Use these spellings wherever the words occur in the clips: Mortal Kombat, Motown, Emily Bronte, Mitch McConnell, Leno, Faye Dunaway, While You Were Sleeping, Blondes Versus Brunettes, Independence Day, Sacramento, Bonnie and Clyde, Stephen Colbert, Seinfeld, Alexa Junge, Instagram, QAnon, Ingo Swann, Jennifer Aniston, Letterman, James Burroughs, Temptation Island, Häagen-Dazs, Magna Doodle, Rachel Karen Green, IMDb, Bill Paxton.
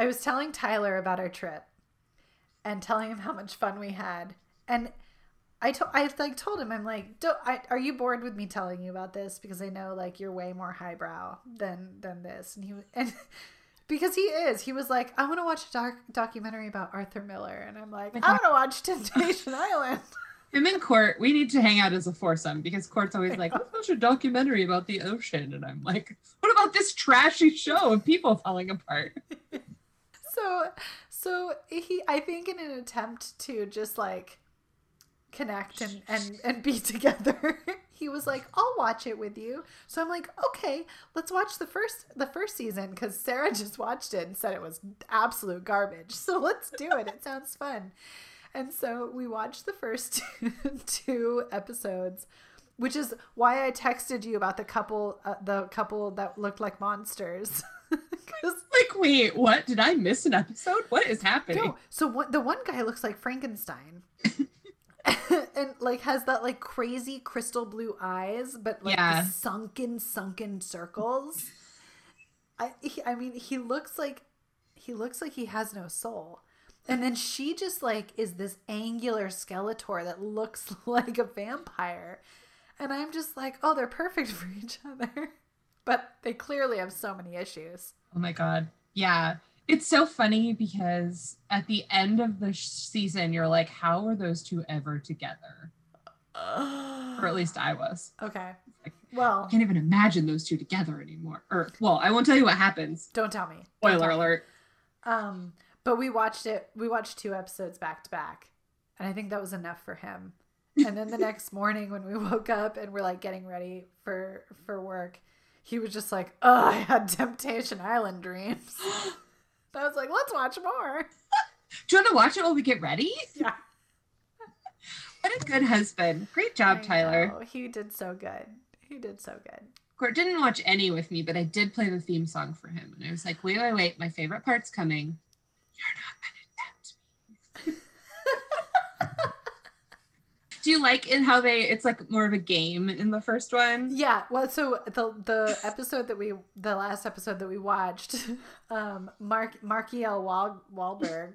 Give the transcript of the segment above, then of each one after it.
I was telling Tyler about our trip and telling him how much fun we had. And I told him, I'm like, are you bored with me telling you about this? Because I know, like, you're way more highbrow than this. And because he is. He was like, I want to watch a documentary about Arthur Miller. And I'm like, I want to watch Temptation Island. Him and Court, we need to hang out as a foursome, because Court's always like, let's watch a documentary about the ocean. And I'm like, what about this trashy show of people falling apart? So he, I think in an attempt to just like connect and be together, he was like, I'll watch it with you. So I'm like, okay, let's watch the first season, because Sarah just watched it and said it was absolute garbage. So let's do it. It sounds fun. And so we watched the first two episodes, which is why I texted you about the couple that looked like monsters. Like, wait, what? Did I miss an episode? What is happening? No. So the one guy looks like Frankenstein and like has that like crazy crystal blue eyes, but like sunken circles. I mean, he looks like he has no soul. And then she just like is this angular Skeletor that looks like a vampire. And I'm just like, oh, they're perfect for each other. But they clearly have so many issues. Oh my God. Yeah. It's so funny because at the end of the season, you're like, how are those two ever together? Or at least I was. Okay. Like, well, I can't even imagine those two together anymore. Or, well, I won't tell you what happens. Don't tell me. Spoiler alert. But we watched two episodes back to back. And I think that was enough for him. And then the next morning when we woke up and we're like getting ready for work, he was just like, oh, I had Temptation Island dreams. So I was like, let's watch more. Do you want to watch it while we get ready? Yeah. What a good husband. Great job, Tyler. Oh, he did so good. He did so good. Court didn't watch any with me, but I did play the theme song for him. And I was like, wait, my favorite part's coming. You're not going to tempt me. Do you like in how it's like more of a game in the first one? Yeah. Well, so the last episode that we watched, Mark Wahlberg,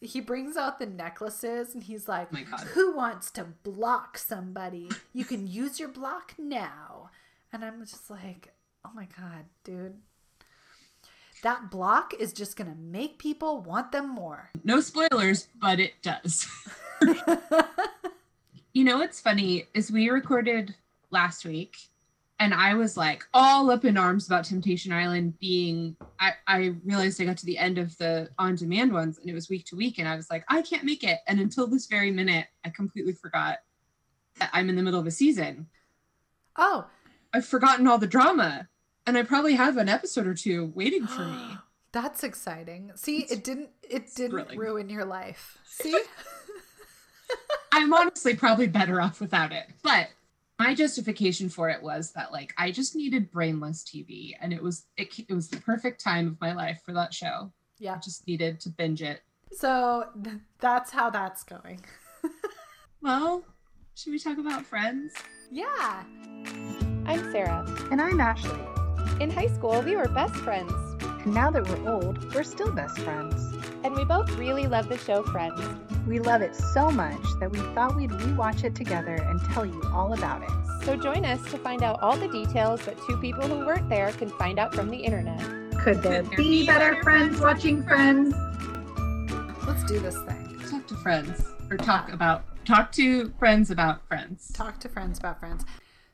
he brings out the necklaces and he's like, oh my God, who wants to block somebody? You can use your block now. And I'm just like, oh my God, dude. That block is just going to make people want them more. No spoilers, but it does. You know what's funny is we recorded last week and I was like all up in arms about Temptation Island being, I realized I got to the end of the on-demand ones and it was week to week and I was like, I can't make it. And until this very minute, I completely forgot that I'm in the middle of a season. Oh. I've forgotten all the drama and I probably have an episode or two waiting for me. That's exciting. See, it didn't ruin your life. See? I'm honestly probably better off without it. But my justification for it was that like I just needed brainless TV and it was the perfect time of my life for that show. Yeah. I just needed to binge it. So that's how that's going. Well, should we talk about Friends? Yeah. I'm Sarah. And I'm Ashley. In high school, we were best friends. And now that we're old, we're still best friends. And we both really love the show Friends. We love it so much that we thought we'd rewatch it together and tell you all about it. So join us to find out all the details that two people who weren't there can find out from the internet. Could there be better friends watching Friends? Let's do this thing. Talk to friends. Or talk to friends about Friends. Talk to friends about Friends.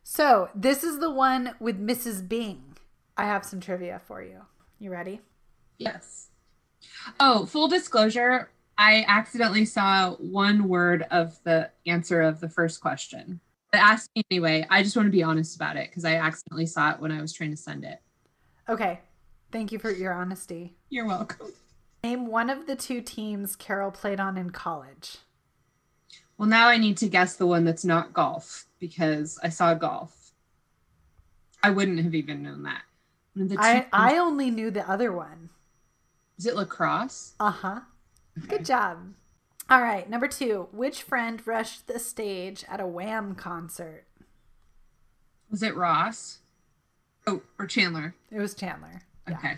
So this is the one with Mrs. Bing. I have some trivia for you. You ready? Yes. Oh, full disclosure. I accidentally saw one word of the answer of the first question. But ask me anyway. I just want to be honest about it because I accidentally saw it when I was trying to send it. Okay. Thank you for your honesty. You're welcome. Name one of the two teams Carol played on in college. Well, now I need to guess the one that's not golf because I saw golf. I wouldn't have even known that. I only knew the other one. Is it lacrosse? Uh-huh. Okay. Good job. All right, number 2. Which friend rushed the stage at a Wham concert? Was it Ross? Oh, or Chandler? It was Chandler. Okay. Yeah.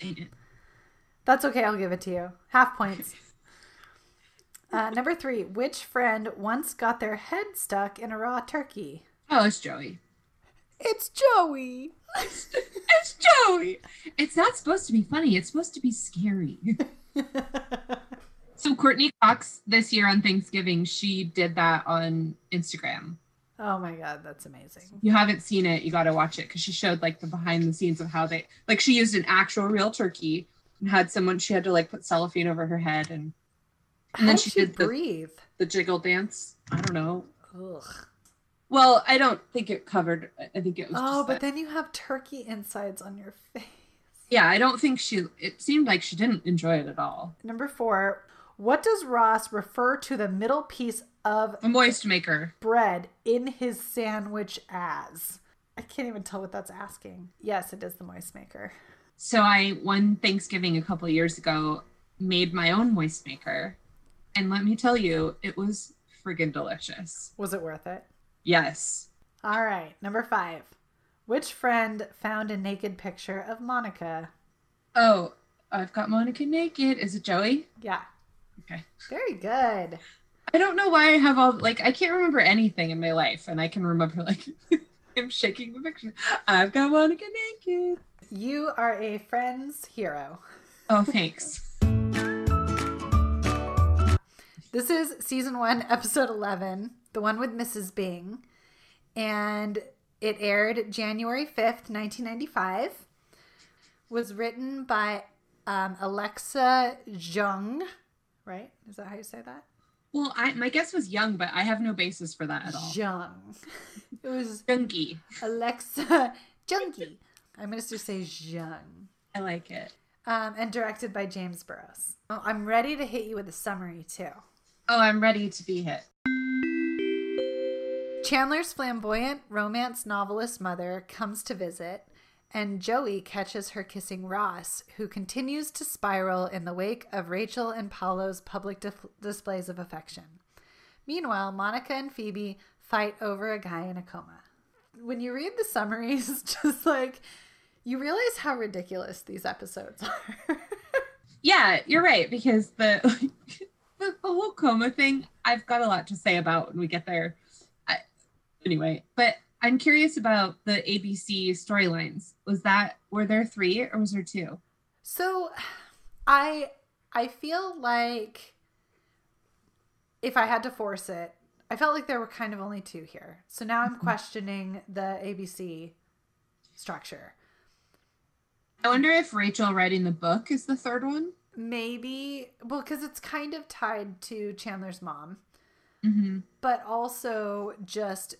Dang it. That's okay. I'll give it to you. Half points. Number three, which friend once got their head stuck in a raw turkey? Oh, it's Joey. It's Joey. It's Joey. It's not supposed to be funny. It's supposed to be scary. So Courtney Cox this year on Thanksgiving, she did that on Instagram. Oh my God, that's amazing. If you haven't seen it, you got to watch it because she showed like the behind the scenes of how they, like she used an actual real turkey and had someone, she had to like put cellophane over her head and then she did breathe? The jiggle dance. I don't know. Ugh. Well, I don't think it covered. I think it was. Oh, but then you have turkey insides on your face. Yeah, I don't think she, it seemed like she didn't enjoy it at all. Number four, what does Ross refer to the middle piece of a moist maker bread in his sandwich as? I can't even tell what that's asking. Yes, it is the moist maker. So I, one Thanksgiving a couple of years ago, made my own moist maker. And let me tell you, it was friggin' delicious. Was it worth it? Yes. All right. Number five. Which friend found a naked picture of Monica? Oh, I've got Monica naked. Is it Joey? Yeah. Okay. Very good. I don't know why I have all, like, I can't remember anything in my life. And I can remember, like, I'm shaking the picture. I've got Monica naked. You are a friend's hero. Oh, thanks. This is season 1, episode 11, the one with Mrs. Bing. And it aired January 5th, 1995. Was written by Alexa Junge, right? Is that how you say that? Well, my guess was Young, but I have no basis for that at all. Jung. It was Junkie. Alexa Junkie. I'm going to just say Jung. I like it. And directed by James Burroughs. Oh, I'm ready to hit you with a summary, too. Oh, I'm ready to be hit. Chandler's flamboyant romance novelist mother comes to visit, and Joey catches her kissing Ross, who continues to spiral in the wake of Rachel and Paolo's public displays of affection. Meanwhile, Monica and Phoebe fight over a guy in a coma. When you read the summaries, just like, you realize how ridiculous these episodes are. Yeah, you're right, because the whole coma thing, I've got a lot to say about when we get there. Anyway, but I'm curious about the ABC storylines. Were there 3 or was there 2? So I feel like if I had to force it, I felt like there were kind of only 2 here. So now I'm questioning the ABC structure. I wonder if Rachel writing the book is the 3rd one. Maybe. Well, because it's kind of tied to Chandler's mom. Mm-hmm. But also just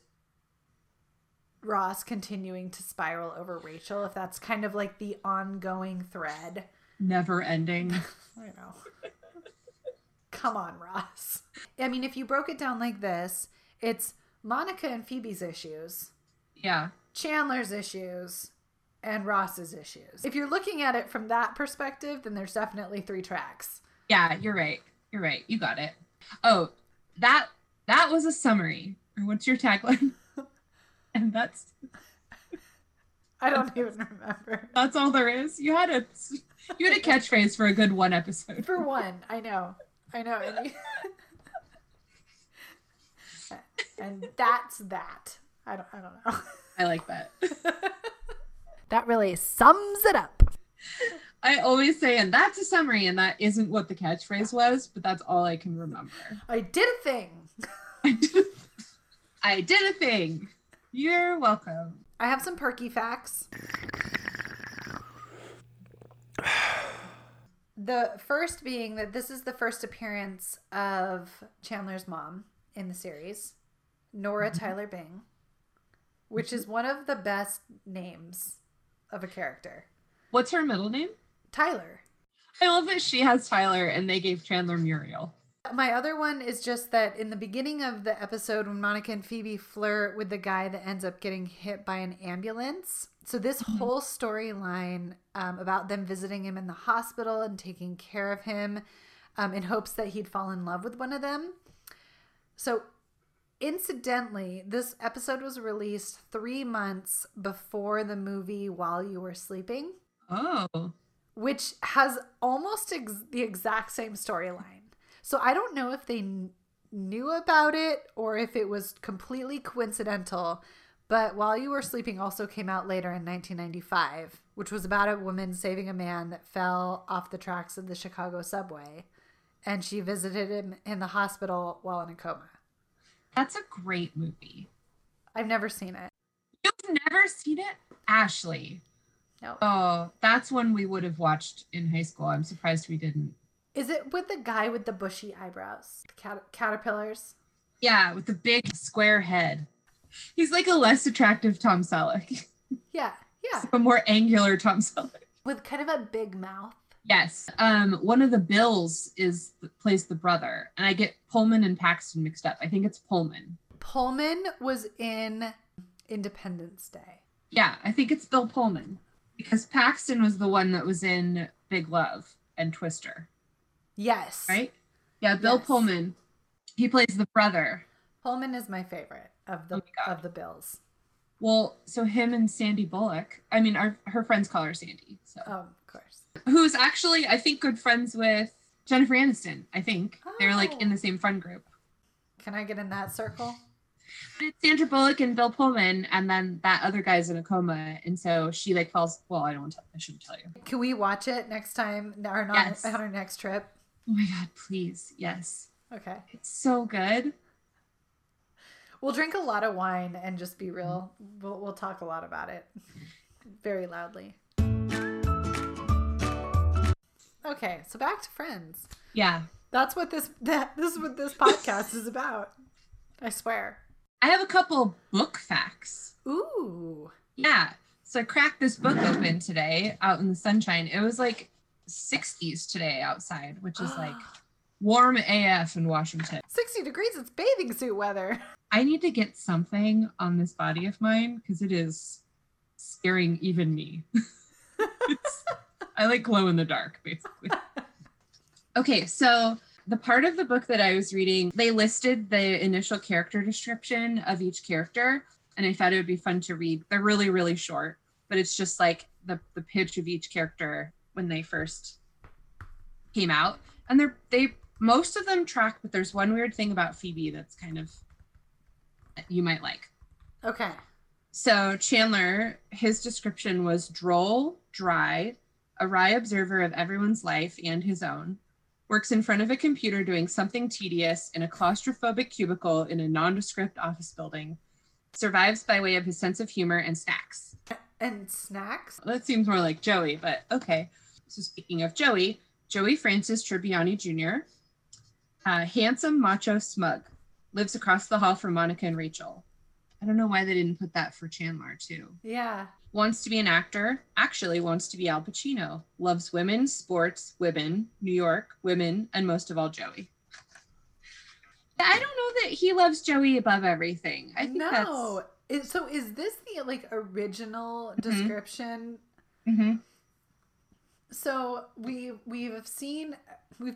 Ross continuing to spiral over Rachel, if that's kind of like the ongoing thread. Never ending. I know. Come on, Ross. I mean, if you broke it down like this, it's Monica and Phoebe's issues. Yeah. Chandler's issues and Ross's issues. If you're looking at it from that perspective, then there's definitely 3 tracks. Yeah, you're right. You're right. You got it. Oh, that was a summary. What's your tagline? And that's... I don't even remember. That's all there is? You had a catchphrase for a good 1 episode. For 1. I know. And that's that. I don't know. I like that. That really sums it up. I always say, and that's a summary, and that isn't what the catchphrase was, but that's all I can remember. I did a thing. I did a thing. You're welcome. I have some perky facts. The first being that this is the first appearance of Chandler's mom in the series, Nora Tyler Bing, which is one of the best names of a character. What's her middle name? Tyler. I love that she has Tyler and they gave Chandler Muriel. My other one is just that in the beginning of the episode when Monica and Phoebe flirt with the guy that ends up getting hit by an ambulance. So this whole storyline about them visiting him in the hospital and taking care of him in hopes that he'd fall in love with one of them. So incidentally, this episode was released 3 months before the movie While You Were Sleeping. Oh. which has almost the exact same storyline. So I don't know if they knew about it or if it was completely coincidental, but While You Were Sleeping also came out later in 1995, which was about a woman saving a man that fell off the tracks of the Chicago subway, and she visited him in the hospital while in a coma. That's a great movie. I've never seen it. You've never seen it? Ashley. No. Oh, that's one we would have watched in high school. I'm surprised we didn't. Is it with the guy with the bushy eyebrows? The caterpillars? Yeah, with the big square head. He's like a less attractive Tom Selleck. Yeah, yeah. A more angular Tom Selleck. With kind of a big mouth. Yes. One of the Bills plays the brother. And I get Pullman and Paxton mixed up. I think it's Pullman. Pullman was in Independence Day. Yeah, I think it's Bill Pullman. Because Paxton was the one that was in Big Love and Twister. Yes. Right? Yeah, Bill Pullman. He plays the brother. Pullman is my favorite of the Bills. Well, so him and Sandy Bullock. I mean, her friends call her Sandy. So. Oh, of course. Who's actually, I think, good friends with Jennifer Aniston, I think. Oh. They're like in the same friend group. Can I get in that circle? But it's Sandra Bullock and Bill Pullman, and then that other guy's in a coma, and so she like falls. Well, I shouldn't tell you. Can we watch it next time? Or not on our next trip? Oh my god, please! Yes. Okay. It's so good. We'll drink a lot of wine and just be real. We'll talk a lot about it, very loudly. Okay, so back to Friends. Yeah, that's what this is what this podcast is about. I swear. I have a couple book facts. Ooh. Yeah. So I cracked this book open today out in the sunshine. It was like 60s today outside, which is like warm AF in Washington. 60 degrees, it's bathing suit weather. I need to get something on this body of mine because it is scaring even me. I like glow in the dark, basically. Okay, so... the part of the book that I was reading, they listed the initial character description of each character, and I thought it would be fun to read. They're really, really short, but it's just like the pitch of each character when they first came out. And they most of them track, but there's one weird thing about Phoebe that's kind of, you might like. Okay. So Chandler, his description was droll, dry, a wry observer of everyone's life and his own. Works in front of a computer doing something tedious in a claustrophobic cubicle in a nondescript office building. Survives by way of his sense of humor and snacks. And snacks? That seems more like Joey, but okay. So speaking of Joey Francis Tribbiani Jr., handsome, macho, smug, lives across the hall from Monica and Rachel. I don't know why they didn't put that for Chandler, too. Yeah. Wants to be an actor, actually wants to be Al Pacino. Loves women, sports, women, New York, women, and most of all, Joey. I don't know that he loves Joey above everything. I think no. That's... So is this the like original description? Mm-hmm. So we've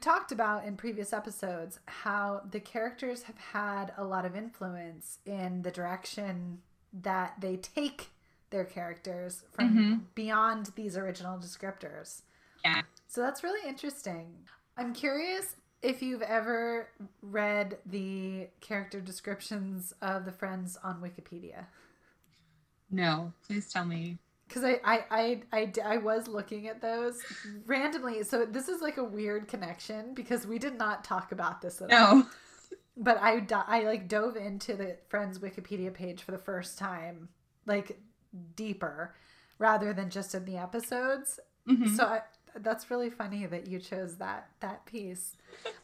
talked about in previous episodes how the characters have had a lot of influence in the direction that they take their characters from beyond these original descriptors. Yeah. So that's really interesting. I'm curious if you've ever read the character descriptions of the Friends on Wikipedia. No, please tell me. Because I was looking at those randomly. So this is like a weird connection because we did not talk about this at all. But I like dove into the Friends Wikipedia page for the first time, like deeper rather than just in the episodes. Mm-hmm. So that's really funny that you chose that piece.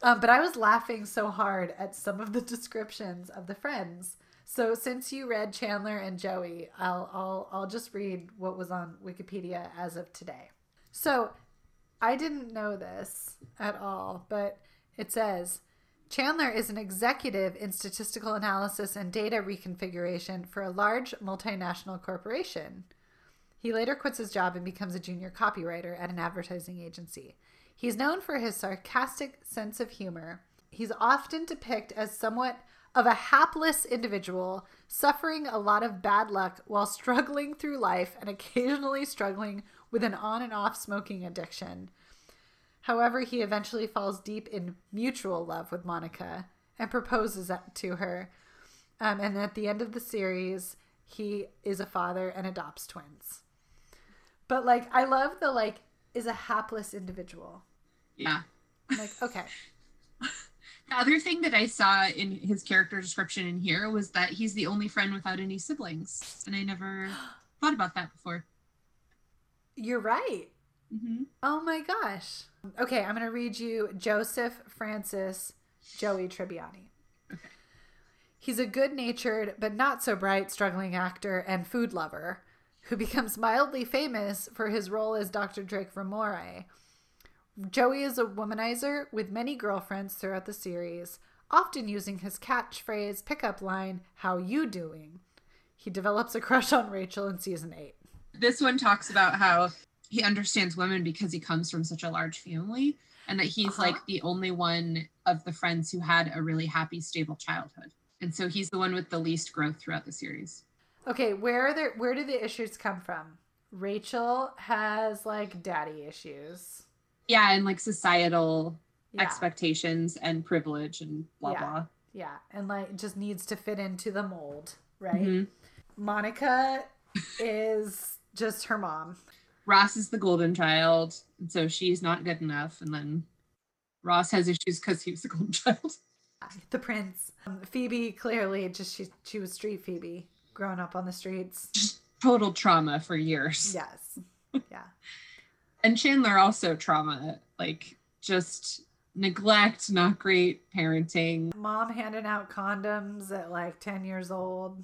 But I was laughing so hard at some of the descriptions of the Friends. So since you read Chandler and Joey, I'll just read what was on Wikipedia as of today. So I didn't know this at all, but it says Chandler is an executive in statistical analysis and data reconfiguration for a large multinational corporation. He later quits his job and becomes a junior copywriter at an advertising agency. He's known for his sarcastic sense of humor. He's often depicted as somewhat of a hapless individual suffering a lot of bad luck while struggling through life and occasionally struggling with an on and off smoking addiction. However, he eventually falls deep in mutual love with Monica and proposes to her. And at the end of the series, he is a father and adopts twins. But, like, I love the, like, is a hapless individual. Yeah. Like, okay. The other thing that I saw in his character description in here was that he's the only friend without any siblings. And I never thought about that before. You're right. Mm-hmm. Oh, my gosh. Okay, I'm going to read you Joseph Francis Joey Tribbiani. Okay. He's a good-natured but not so bright struggling actor and food lover who becomes mildly famous for his role as Dr. Drake Ramore. Joey is a womanizer with many girlfriends throughout the series, often using his catchphrase pickup line, "How you doing?" He develops a crush on Rachel in season 8. This one talks about how he understands women because he comes from such a large family, and that he's like the only one of the friends who had a really happy, stable childhood. And so he's the one with the least growth throughout the series. Okay, where do the issues come from? Rachel has like daddy issues. Yeah, and like societal expectations and privilege and blah, blah. Yeah, and like just needs to fit into the mold, right? Mm-hmm. Monica is just her mom. Ross is the golden child, and so she's not good enough. And then Ross has issues because he was the golden child. The prince. Phoebe, clearly, just she was street Phoebe, growing up on the streets. Total trauma for years. Yes. Yeah. And Chandler also trauma, like just neglect, not great parenting. Mom handing out condoms at like 10 years old.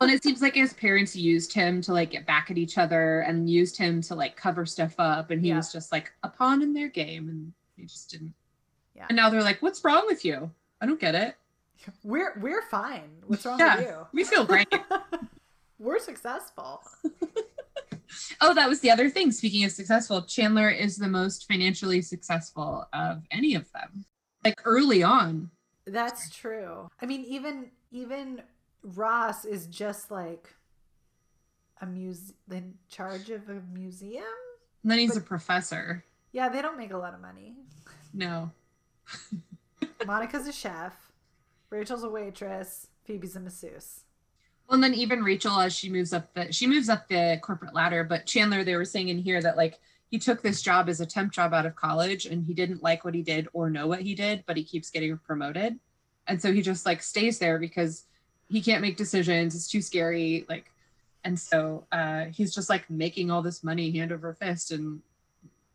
And it seems like his parents used him to like get back at each other and used him to like cover stuff up. And he was just like a pawn in their game, and he just didn't. Yeah. And now they're like, what's wrong with you? I don't get it. We're fine. What's wrong with you? We feel great. We're successful. Oh, that was the other thing. Speaking of successful, Chandler is the most financially successful of any of them. Like early on. That's true. I mean, even Ross is just like in charge of a museum. And then he's a professor. Yeah, they don't make a lot of money. No. Monica's a chef. Rachel's a waitress. Phoebe's a masseuse. Well, and then even Rachel, as she moves up the corporate ladder, but Chandler, they were saying in here that like he took this job as a temp job out of college, and he didn't like what he did or know what he did, but he keeps getting promoted, and so he just like stays there because he can't make decisions. It's too scary, like, and so he's just like making all this money hand over fist and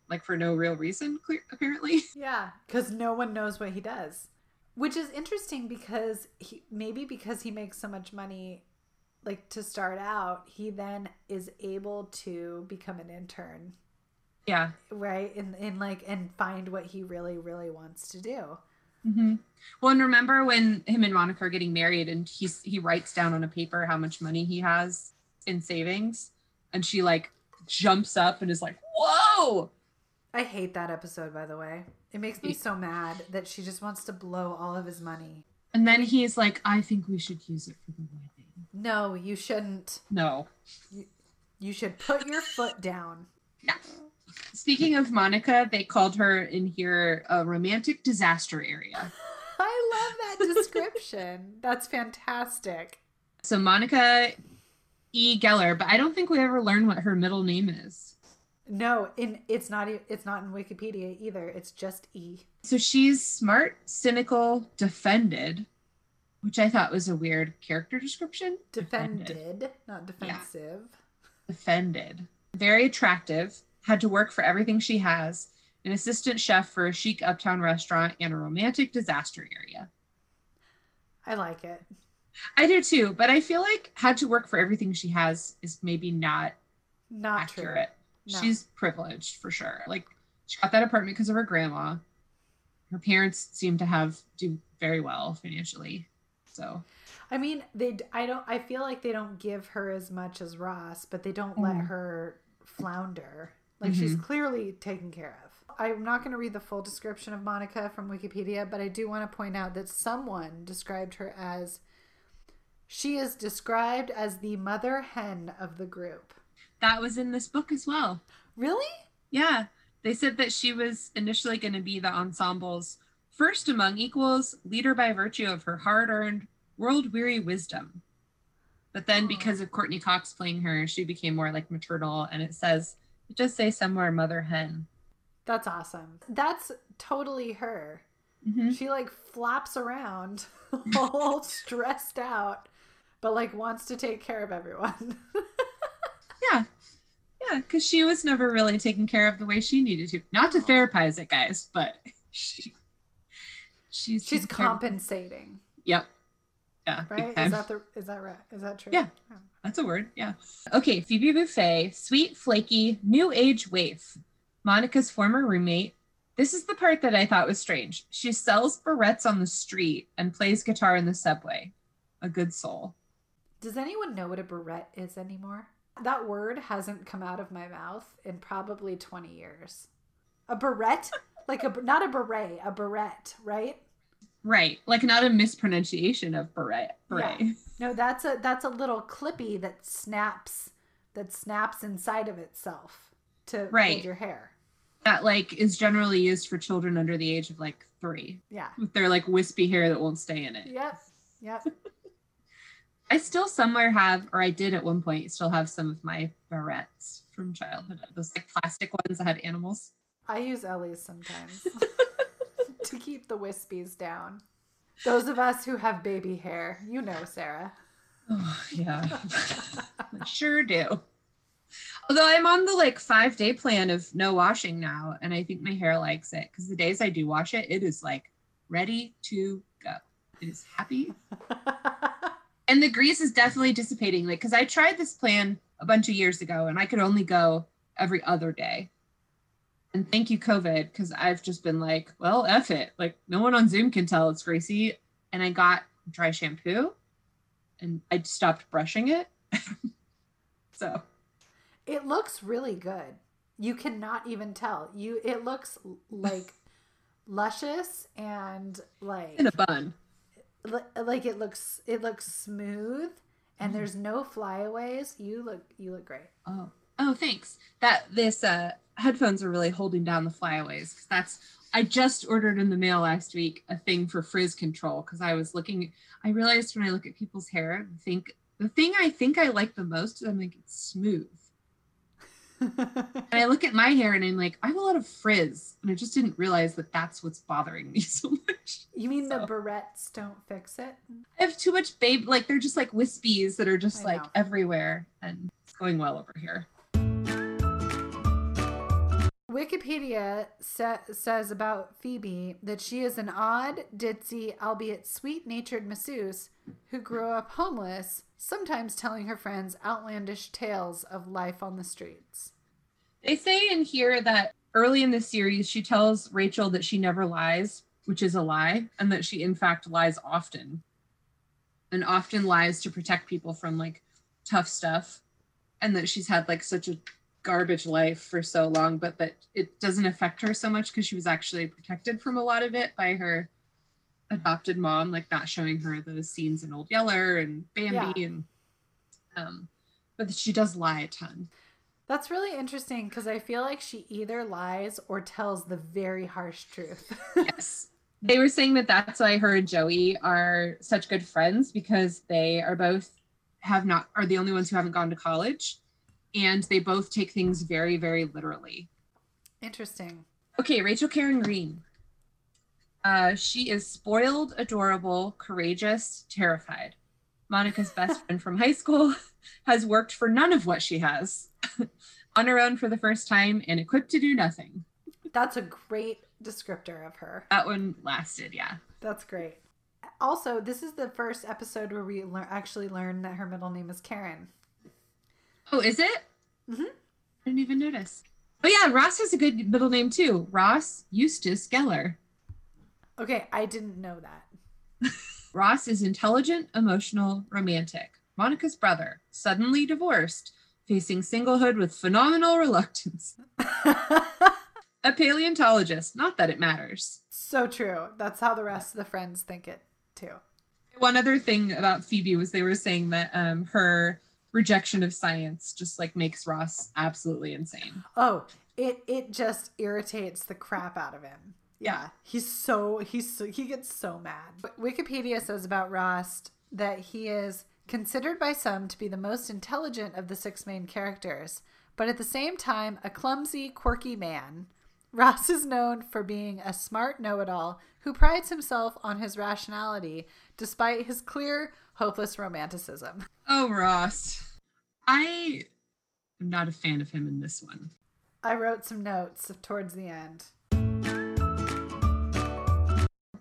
like for no real reason, apparently. Yeah, because no one knows what he does, which is interesting because he makes so much money. Like to start out, he then is able to become an intern. Yeah. Right. In like, and find what he really, really wants to do. Mm-hmm. Well, and remember when him and Monica are getting married, and he writes down on a paper how much money he has in savings, and she like jumps up and is like, whoa. I hate that episode, by the way. It makes me so mad that she just wants to blow all of his money. And then he's like, I think we should use it for the wedding. No, you shouldn't. No. You should put your foot down. Yeah. Speaking of Monica, they called her in here a romantic disaster area. I love that description. That's fantastic. So Monica E. Geller, but I don't think we ever learned what her middle name is. No, it's not in Wikipedia either. It's just E. So she's smart, cynical, defended. Which I thought was a weird character description. Defended. Not defensive. Yeah. Defended. Very attractive. Had to work for everything she has. An assistant chef for a chic uptown restaurant and a romantic disaster area. I like it. I do too, but I feel like had to work for everything she has is maybe not accurate. True. No. She's privileged for sure. Like she got that apartment because of her grandma. Her parents seem to do very well financially. So, I mean, I feel like they don't give her as much as Ross, but they don't let her flounder. Like she's clearly taken care of. I'm not going to read the full description of Monica from Wikipedia, but I do want to point out that someone described her as, she is described as the mother hen of the group. That was in this book as well. Really? Yeah. They said that she was initially going to be the ensemble's first among equals, leader by virtue of her hard-earned, world-weary wisdom. But then because of Courtney Cox playing her, she became more like maternal. And it says, it does say somewhere, mother hen. That's awesome. That's totally her. Mm-hmm. She like flaps around all stressed out, but like wants to take care of everyone. Yeah. Yeah. Cause she was never really taken care of the way she needed to. Not to therapize it, guys, but she's compensating. Yep. Yeah, right? Is that right? Is that true? Yeah, oh. That's a word. Yeah. Okay, Phoebe Buffay, sweet, flaky, new age waif, Monica's former roommate. This is the part that I thought was strange. She sells barrettes on the street and plays guitar in the subway. A good soul. Does anyone know what a barrette is anymore? That word hasn't come out of my mouth in probably 20 years. A barrette? Not a beret, a barrette, right? Right, like not a mispronunciation of beret. Yeah. No, that's a little clippy that snaps inside of itself to hold your hair. That like is generally used for children under the age of like 3. Yeah, with their like wispy hair that won't stay in it. Yep. I still did at one point have some of my barrettes from childhood. Those like plastic ones that had animals. I use Ellie's sometimes. To keep the wispies down. Those of us who have baby hair, you know, Sarah. Oh, yeah. I sure do. Although I'm on the 5-day plan of no washing now, and I think my hair likes it because the days I do wash it, it is like ready to go. It is happy. And the grease is definitely dissipating. Because I tried this plan a bunch of years ago and I could only go every other day. And thank you, COVID, because I've just been like, well, F it. No one on Zoom can tell it's greasy. And I got dry shampoo and I stopped brushing it. So. It looks really good. You cannot even tell. It looks like luscious and like. In a bun. It looks smooth and there's no flyaways. You look great. Oh, thanks. This headphones are really holding down the flyaways. Cause I just ordered in the mail last week a thing for frizz control. Cause I realized when I look at people's hair and think the thing I think I like the most is I'm like, it's smooth. And I look at my hair and I'm like, I have a lot of frizz. And I just didn't realize that's what's bothering me so much. You mean the barrettes don't fix it? I have too much babe. They're just like wispies that are just everywhere. And it's going well over here. Wikipedia says about Phoebe that she is an odd, ditzy, albeit sweet-natured masseuse who grew up homeless, sometimes telling her friends outlandish tales of life on the streets. They say in here that early in the series, she tells Rachel that she never lies, which is a lie, and that she, in fact, lies often. And often lies to protect people from, tough stuff. And that she's had, such a garbage life for so long, but that it doesn't affect her so much because she was actually protected from a lot of it by her adopted mom, not showing her those scenes in Old Yeller and Bambi. Yeah. And but she does lie a ton. That's really interesting because I feel like she either lies or tells the very harsh truth. Yes. They were saying that that's why her and Joey are such good friends, because they are both are the only ones who haven't gone to college. And they both take things very, very literally. Interesting. Okay, Rachel Karen Green. She is spoiled, adorable, courageous, terrified. Monica's best friend from high school, has worked for none of what she has. On her own for the first time and equipped to do nothing. That's a great descriptor of her. That one lasted, yeah. That's great. Also, this is the first episode where we actually learn that her middle name is Karen. Oh, is it? Mm-hmm. I didn't even notice. Oh yeah, Ross has a good middle name too. Ross Eustace Geller. Okay, I didn't know that. Ross is intelligent, emotional, romantic. Monica's brother, suddenly divorced, facing singlehood with phenomenal reluctance. A paleontologist, not that it matters. So true. That's how the rest of the friends think it too. One other thing about Phoebe was they were saying that her rejection of science just like makes Ross absolutely insane. Oh, it just irritates the crap out of him. Yeah. He gets so mad. Wikipedia says about Ross that he is considered by some to be the most intelligent of the six main characters, but at the same time, a clumsy, quirky man. Ross is known for being a smart know-it-all who prides himself on his rationality despite his clear, hopeless romanticism. Oh, Ross. I am not a fan of him in this one. I wrote some notes towards the end.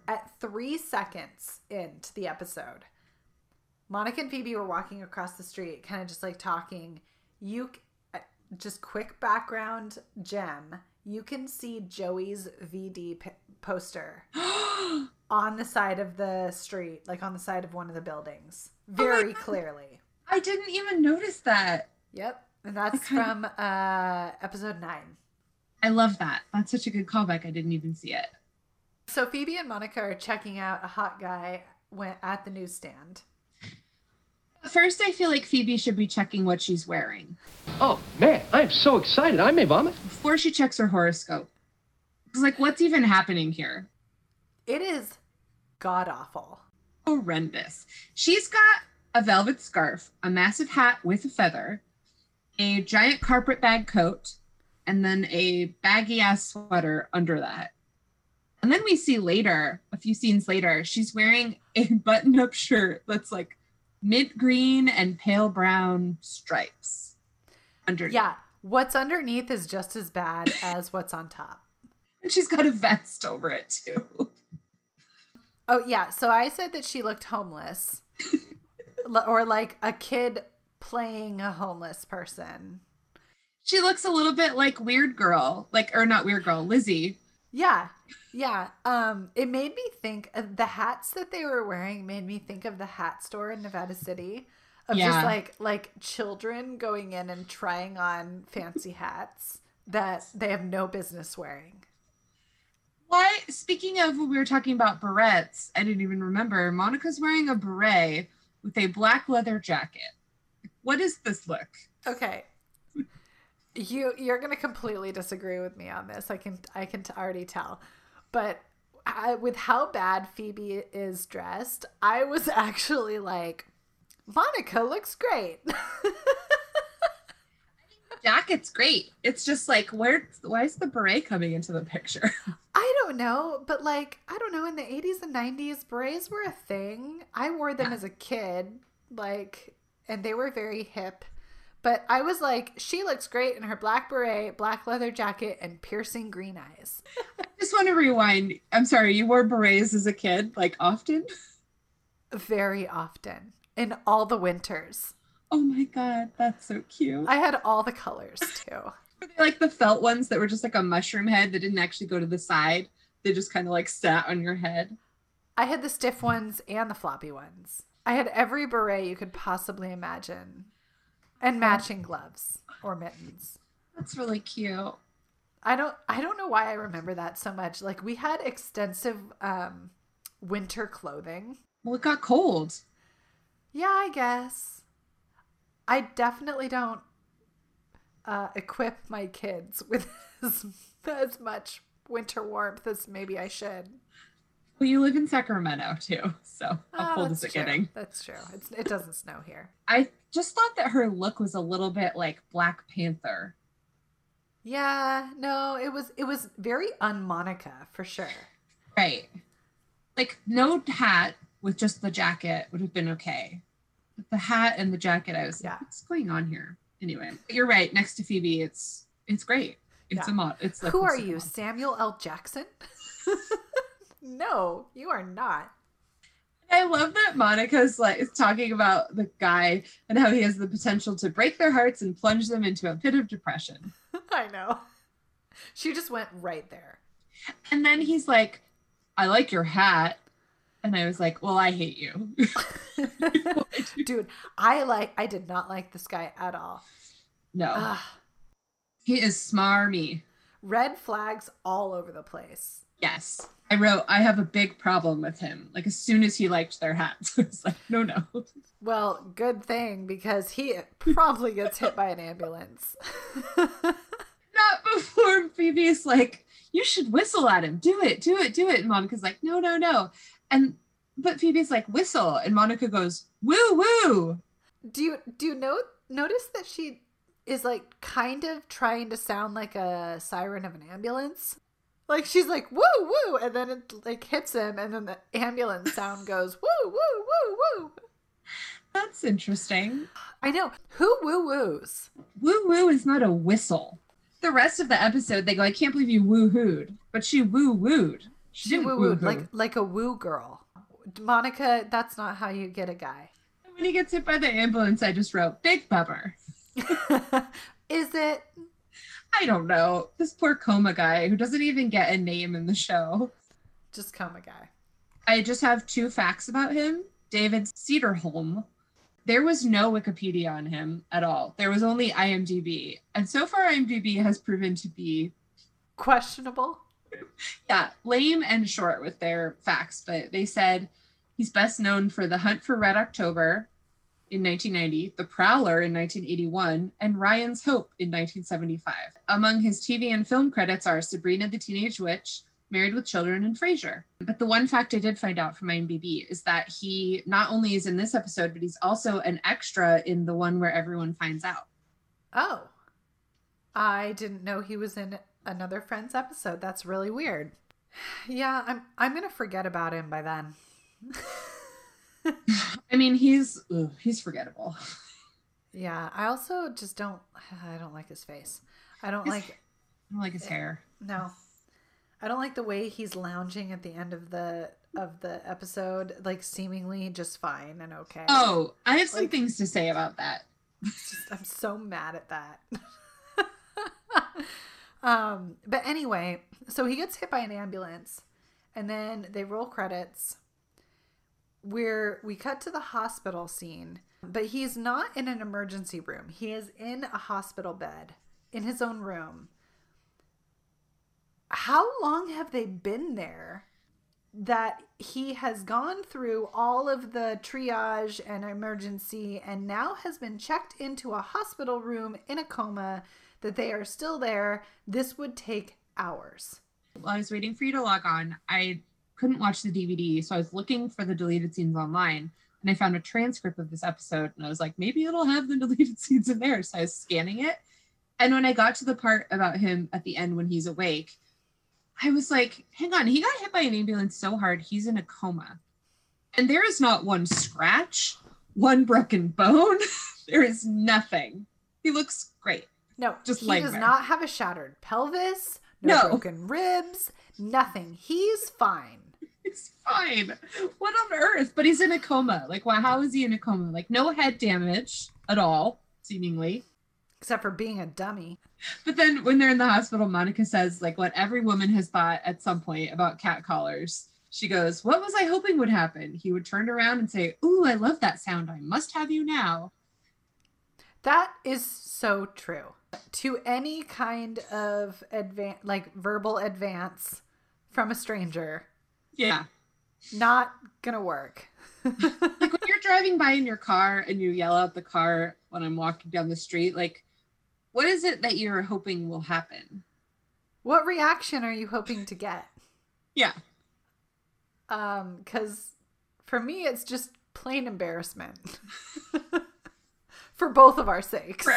At 3 seconds into the episode, Monica and Phoebe were walking across the street, kind of just like talking. Just quick background gem. You can see Joey's VD poster on the side of the street, like on the side of one of the buildings, very clearly. I didn't even notice that. Yep. And that's from episode 9. I love that. That's such a good callback. I didn't even see it. So Phoebe and Monica are checking out a hot guy at the newsstand. First, I feel like Phoebe should be checking what she's wearing. Oh, man, I am so excited. I may vomit. Before she checks her horoscope. It's like, what's even happening here? It is god-awful. Horrendous. She's got a velvet scarf, a massive hat with a feather, a giant carpet bag coat, and then a baggy-ass sweater under that. And then we see later, a few scenes later, she's wearing a button-up shirt that's like mint green and pale brown stripes underneath. Yeah, what's underneath is just as bad as what's on top. And she's got a vest over it, too. Oh, yeah. So I said that she looked homeless or like a kid playing a homeless person. She looks a little bit like Weird Girl, or not Weird Girl, Lizzie. Yeah. Yeah. It made me think of the hats that they were wearing made me think of the hat store in Nevada City of just like children going in and trying on fancy hats that they have no business wearing. What? Speaking of, we were talking about berets. I didn't even remember. Monica's wearing a beret with a black leather jacket. What is this look? Okay. You're going to completely disagree with me on this. I can already tell. But with how bad Phoebe is dressed, I was actually like, Monica looks great. Jacket's great. It's just like, why is the beret coming into the picture? I don't know. But in the 80s and 90s, berets were a thing. I wore them as a kid, and they were very hip. But I was like, she looks great in her black beret, black leather jacket, and piercing green eyes. I just want to rewind. I'm sorry, you wore berets as a kid, often? Very often. In all the winters. Oh my God, that's so cute. I had all the colors too. Were they the felt ones that were just like a mushroom head that didn't actually go to the side? They just kind of sat on your head? I had the stiff ones and the floppy ones. I had every beret you could possibly imagine. And matching gloves or mittens. That's really cute. I don't know why I remember that so much. We had extensive winter clothing. Well, it got cold. Yeah, I guess. I definitely don't equip my kids with as much winter warmth as maybe I should. Well, you live in Sacramento, too, so how cold is it getting? That's true. It doesn't snow here. I just thought that her look was a little bit like Black Panther. Yeah, no, it was very un-Monica, for sure. Right. No hat with just the jacket would have been okay. But the hat and the jacket, I was like, what's going on here? Anyway, you're right. Next to Phoebe, it's great. It's a mod. It's who are you, Samuel L. Jackson? No, you are not. I love that Monica's talking about the guy and how he has the potential to break their hearts and plunge them into a pit of depression. I know. She just went right there. And then he's like, I like your hat. And I was like, well, I hate you. Dude, I did not like this guy at all. No. He is smarmy. Red flags all over the place. Yes. I wrote, I have a big problem with him. Like, as soon as he liked their hats, I was like, no. Well, good thing, because he probably gets hit by an ambulance. Not before Phoebe's like, you should whistle at him. Do it, do it, do it. And Monica's like, no. But Phoebe's like, whistle. And Monica goes, woo, woo. Do you notice that she is like kind of trying to sound like a siren of an ambulance? Like, she's like, woo, woo, and then it, like, hits him, and then the ambulance sound goes, woo, woo, woo, woo. That's interesting. I know. Who woo-woos? Woo-woo is not a whistle. The rest of the episode, they go, I can't believe you woo-hooed. But she woo-wooed. She woo-wooed, woo-hoo. Like a woo girl. Monica, that's not how you get a guy. When he gets hit by the ambulance, I just wrote, big bummer. Is it... I don't know. This poor coma guy who doesn't even get a name in the show. Just coma guy. I just have two facts about him. David Cederholm. There was no Wikipedia on him at all. There was only IMDb. And so far, IMDb has proven to be... questionable? Yeah, lame and short with their facts. But they said he's best known for The Hunt for Red October in 1990, The Prowler in 1981, and Ryan's Hope in 1975. Among his TV and film credits are Sabrina the Teenage Witch, Married with Children, and Frasier. But the one fact I did find out from IMDb is that he not only is in this episode, but he's also an extra in the one where everyone finds out. Oh, I didn't know he was in another Friends episode. That's really weird. Yeah, I'm gonna forget about him by then. I mean, he's forgettable. Yeah, I also just don't like his face. I don't like his hair. No. I don't like the way he's lounging at the end of the episode, like seemingly just fine and okay. Oh, I have some things to say about that. I'm so mad at that. But anyway, so he gets hit by an ambulance and then they roll credits. Where we cut to the hospital scene, but he's not in an emergency room. He is in a hospital bed in his own room. How long have they been there that he has gone through all of the triage and emergency and now has been checked into a hospital room in a coma that they are still there? This would take hours. While I was waiting for you to log on, I couldn't watch the DVD, so I was looking for the deleted scenes online, and I found a transcript of this episode, and I was like, maybe it'll have the deleted scenes in there, so I was scanning it, and when I got to the part about him at the end when he's awake, I was like, hang on, he got hit by an ambulance so hard, he's in a coma, and there is not one scratch, one broken bone, there is nothing. He looks great. No, just he does not have a shattered pelvis, no broken ribs, nothing. He's fine. He's fine. What on earth? But he's in a coma. Like, wow, how is he in a coma? Like, no head damage at all, seemingly. Except for being a dummy. But then when they're in the hospital, Monica says, like, what every woman has thought at some point about cat collars. She goes, what was I hoping would happen? He would turn around and say, ooh, I love that sound. I must have you now. That is so true. To any kind of verbal advance from a stranger. Yeah. Not gonna work. Like when you're driving by in your car and you yell out the car when I'm walking down the street, like, what is it that you're hoping will happen? What reaction are you hoping to get? Yeah. 'Cause for me, it's just plain embarrassment. For both of our sakes.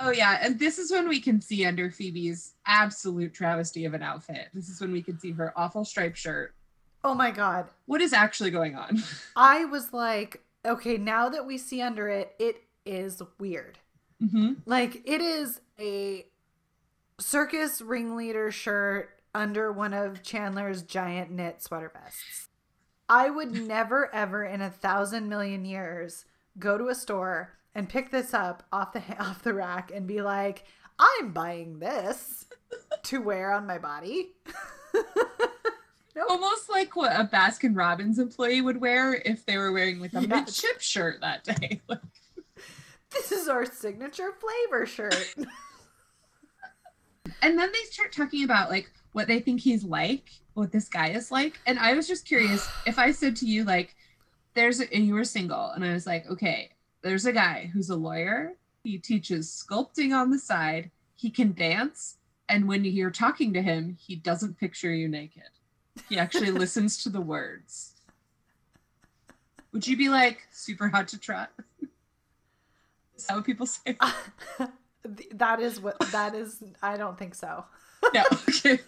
Oh, yeah. And this is when we can see under Phoebe's absolute travesty of an outfit. This is when we can see her awful striped shirt. Oh, my God. What is actually going on? I was like, okay, now that we see under it, it is weird. Mm-hmm. Like, it is a circus ringleader shirt under one of Chandler's giant knit sweater vests. I would never, ever in 1,000,000,000 years go to a store and pick this up off the rack and be like, I'm buying this to wear on my body. Nope. Almost like what a Baskin Robbins employee would wear if they were wearing like a midship shirt that day. This is our signature flavor shirt. And then they start talking about like what they think he's like, what this guy is like. And I was just curious if I said to you, like, and you were single, and I was like, okay, there's a guy who's a lawyer. He teaches sculpting on the side. He can dance. And when you're talking to him, he doesn't picture you naked. He actually listens to the words. Would you be like super hot to trot? Is that what people say? That is, I don't think so. No, okay.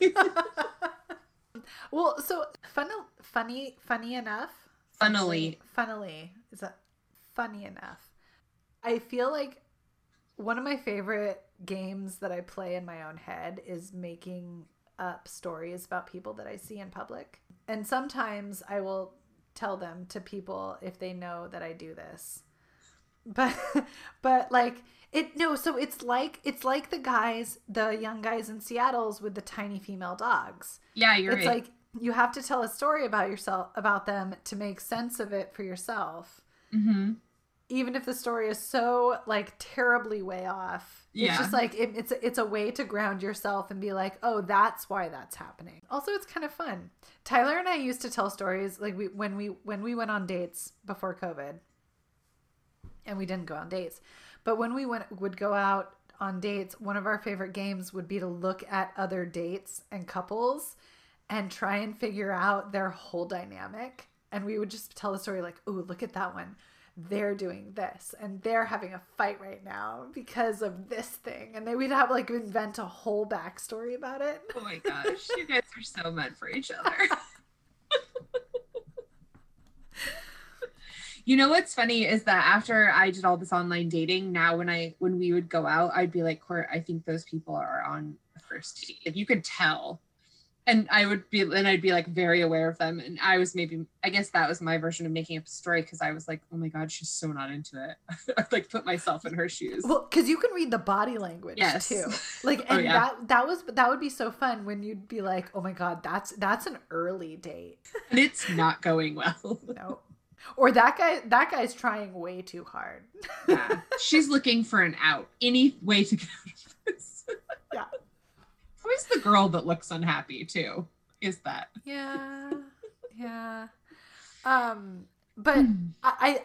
Well, so funnily enough, is that funny enough? I feel like one of my favorite games that I play in my own head is making up stories about people that I see in public. And sometimes I will tell them to people if they know that I do this. But like it, no, so it's like the young guys in Seattle's with the tiny female dogs. Yeah, you're right. It's like you have to tell a story about them to make sense of it for yourself. Mm-hmm. Even if the story is so like terribly way off, yeah. It's just like it's a way to ground yourself and be like, oh, that's why that's happening. Also, it's kind of fun. Tyler and I used to tell stories like when we went on dates before COVID, and we didn't go on dates, but when we would go out on dates, one of our favorite games would be to look at other dates and couples and try and figure out their whole dynamic. And we would just tell a story like, oh, look at that one. They're doing this and they're having a fight right now because of this thing. And then we'd have like invent a whole backstory about it. Oh my gosh. You guys are so meant for each other. You know, what's funny is that after I did all this online dating, now when we would go out, I'd be like, Court, I think those people are on the first date. Like you could tell. And I'd be like very aware of them. And I guess that was my version of making up a story. Cause I was like, oh my God, she's so not into it. I like put myself in her shoes. Well, cause you can read the body language too. Like, and that would be so fun when you'd be like, oh my God, that's an early date. And it's not going well. No. Or that guy's trying way too hard. Yeah. She's looking for an out, any way to get out of this. Yeah. Always the girl that looks unhappy too, is that? Yeah. But I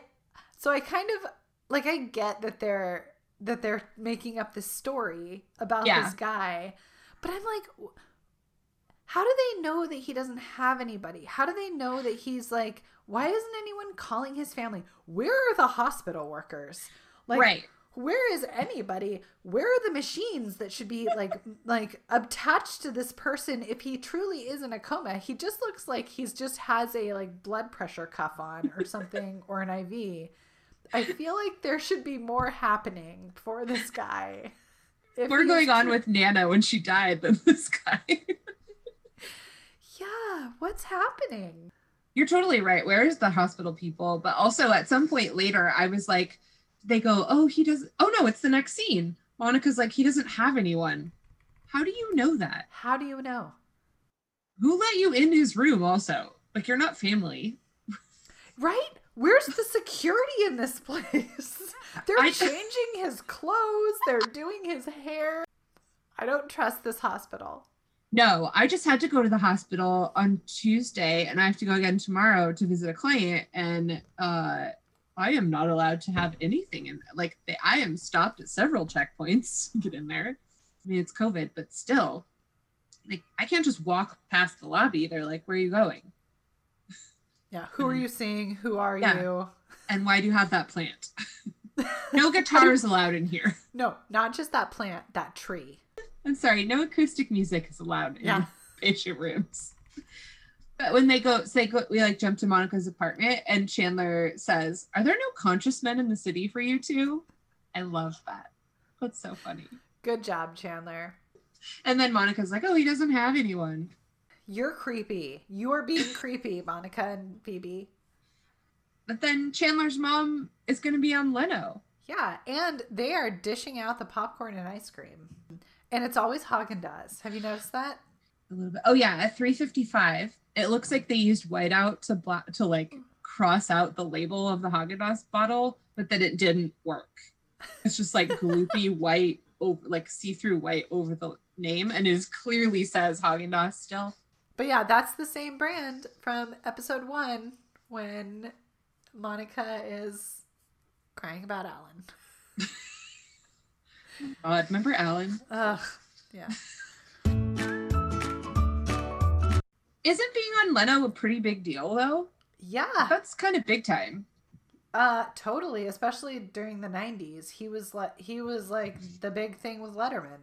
kind of like, I get that they're making up this story about this guy, but I'm like, how do they know that he doesn't have anybody? How do they know that he's like, why isn't anyone calling his family? Where are the hospital workers? Like, right. Where is anybody? Where are the machines that should be like attached to this person if he truly is in a coma? He just looks like he's just has a like blood pressure cuff on or something or an IV. I feel like there should be more happening for this guy. We're going on with Nana when she died than this guy. Yeah, what's happening? You're totally right. Where is the hospital people? But also at some point later, I was like, they go, oh, he doesn't. Oh, no, it's the next scene. Monica's like, he doesn't have anyone. How do you know that? How do you know? Who let you in his room also? Like, you're not family. Right? Where's the security in this place? They're changing his clothes. They're doing his hair. I don't trust this hospital. No, I just had to go to the hospital on Tuesday, and I have to go again tomorrow to visit a client, and I am not allowed to have anything in there. Like, I am stopped at several checkpoints to get in there. I mean, it's COVID, but still, like, I can't just walk past the lobby. They're like, where are you going? Yeah, who are you seeing? Who are you? And why do you have that plant? No guitars allowed in here. No, not just that plant, that tree. I'm sorry, no acoustic music is allowed in patient rooms. But when they go, we like jump to Monica's apartment and Chandler says, are there no conscious men in the city for you two? I love that. That's so funny. Good job, Chandler. And then Monica's like, oh, he doesn't have anyone. You're creepy. You are being creepy, Monica and Phoebe. But then Chandler's mom is going to be on Leno. Yeah, and they are dishing out the popcorn and ice cream. And it's always Häagen-Dazs. Have you noticed that? A little bit. Oh yeah, at 3:55, it looks like they used whiteout to like cross out the label of the Häagen-Dazs bottle, but then it didn't work. It's just like gloopy white, over, like see-through white over the name, and it clearly says Häagen-Dazs still. But yeah, that's the same brand from episode 1 when Monica is crying about Alan. God, remember Alan? Ugh, yeah. Isn't being on Leno a pretty big deal, though? Yeah. That's kind of big time. Totally, especially during the 90s. He was like the big thing with Letterman.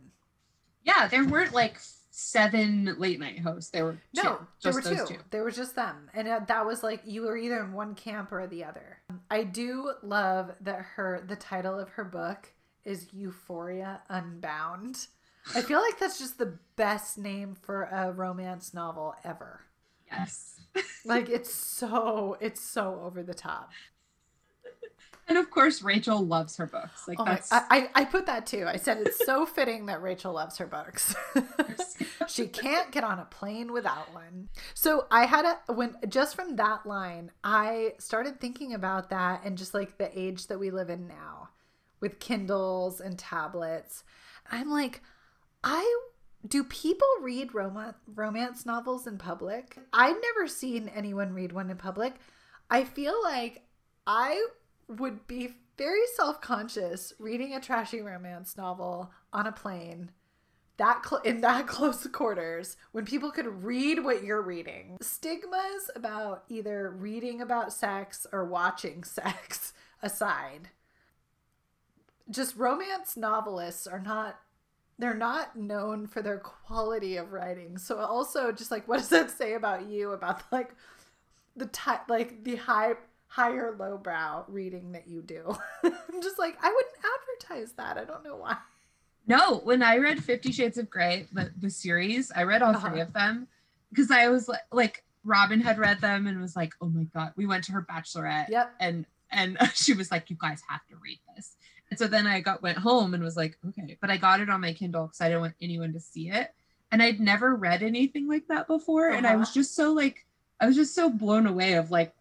Yeah, there weren't like 7 late night hosts. There were two. No, there were two. There were just them. And that was like, you were either in one camp or the other. I do love that the title of her book is Euphoria Unbound. I feel like that's just the best name for a romance novel ever. Yes. Like it's so over the top. And of course, Rachel loves her books. Like I put that too. I said it's so fitting that Rachel loves her books. She can't get on a plane without one. So I had just from that line, I started thinking about that and just like the age that we live in now with Kindles and tablets. I'm like, do people read romance novels in public? I've never seen anyone read one in public. I feel like I would be very self-conscious reading a trashy romance novel on a plane in that close quarters when people could read what you're reading. Stigmas about either reading about sex or watching sex aside, just romance novelists they're not known for their quality of writing. So also just like, what does that say about you about like the type, like the higher lowbrow reading that you do? I'm just like, I wouldn't advertise that. I don't know why. No, when I read 50 Shades of Grey, the series, I read all three of them because I was like Robin had read them and was like, oh my God, we went to her bachelorette. Yep. And she was like, you guys have to read this. And so then I went home and was like, okay, but I got it on my Kindle because I didn't want anyone to see it. And I'd never read anything like that before. Uh-huh. And I was just so blown away of like,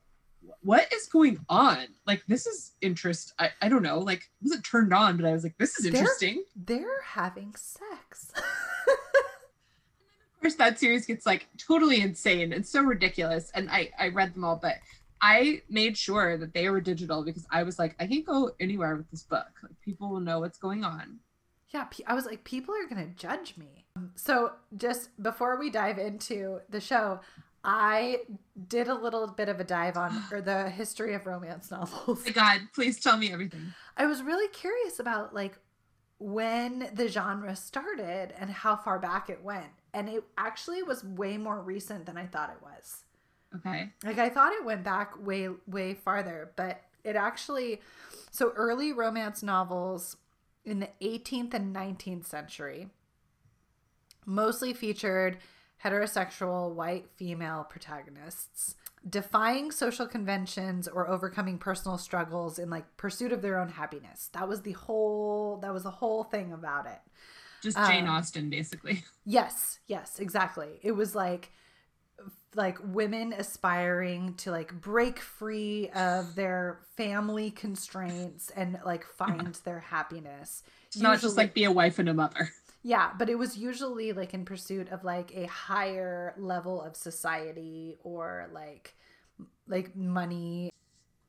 what is going on? Like, this is interest. I don't know. Like, I wasn't turned on, but I was like, this is interesting. They're having sex. Of course, that series gets like totally insane and so ridiculous. And I read them all, but I made sure that they were digital because I was like, I can't go anywhere with this book. Like, people will know what's going on. Yeah, I was like, people are going to judge me. So just before we dive into the show, I did a little bit of a dive on the history of romance novels. Oh my God, please tell me everything. I was really curious about like when the genre started and how far back it went. And it actually was way more recent than I thought it was. Okay. Like I thought it went back way, way farther, but it actually, so early romance novels in the 18th and 19th century mostly featured heterosexual white female protagonists defying social conventions or overcoming personal struggles in like pursuit of their own happiness. That was the whole thing about it. Just Jane Austen, basically. Yes, exactly. It was like women aspiring to like break free of their family constraints and like find their happiness. Not just like be a wife and a mother. Yeah, but it was usually like in pursuit of like a higher level of society or like money.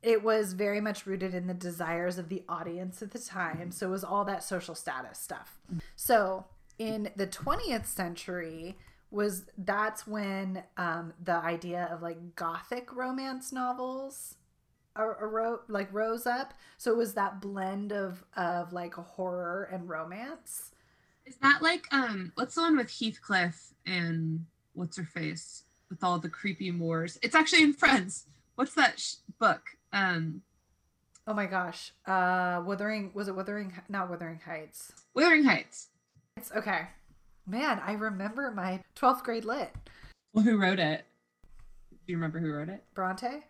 It was very much rooted in the desires of the audience at the time. So it was all that social status stuff. So in the 20th century that's when the idea of like gothic romance novels rose up. So it was that blend of like horror and romance. Is that like, what's the one with Heathcliff and what's-her-face with all the creepy moors? It's actually in Friends. What's that book? Oh my gosh. Wuthering Heights. Wuthering Heights. It's okay. Man, I remember my 12th grade lit. Well, who wrote it? Do you remember who wrote it? Bronte?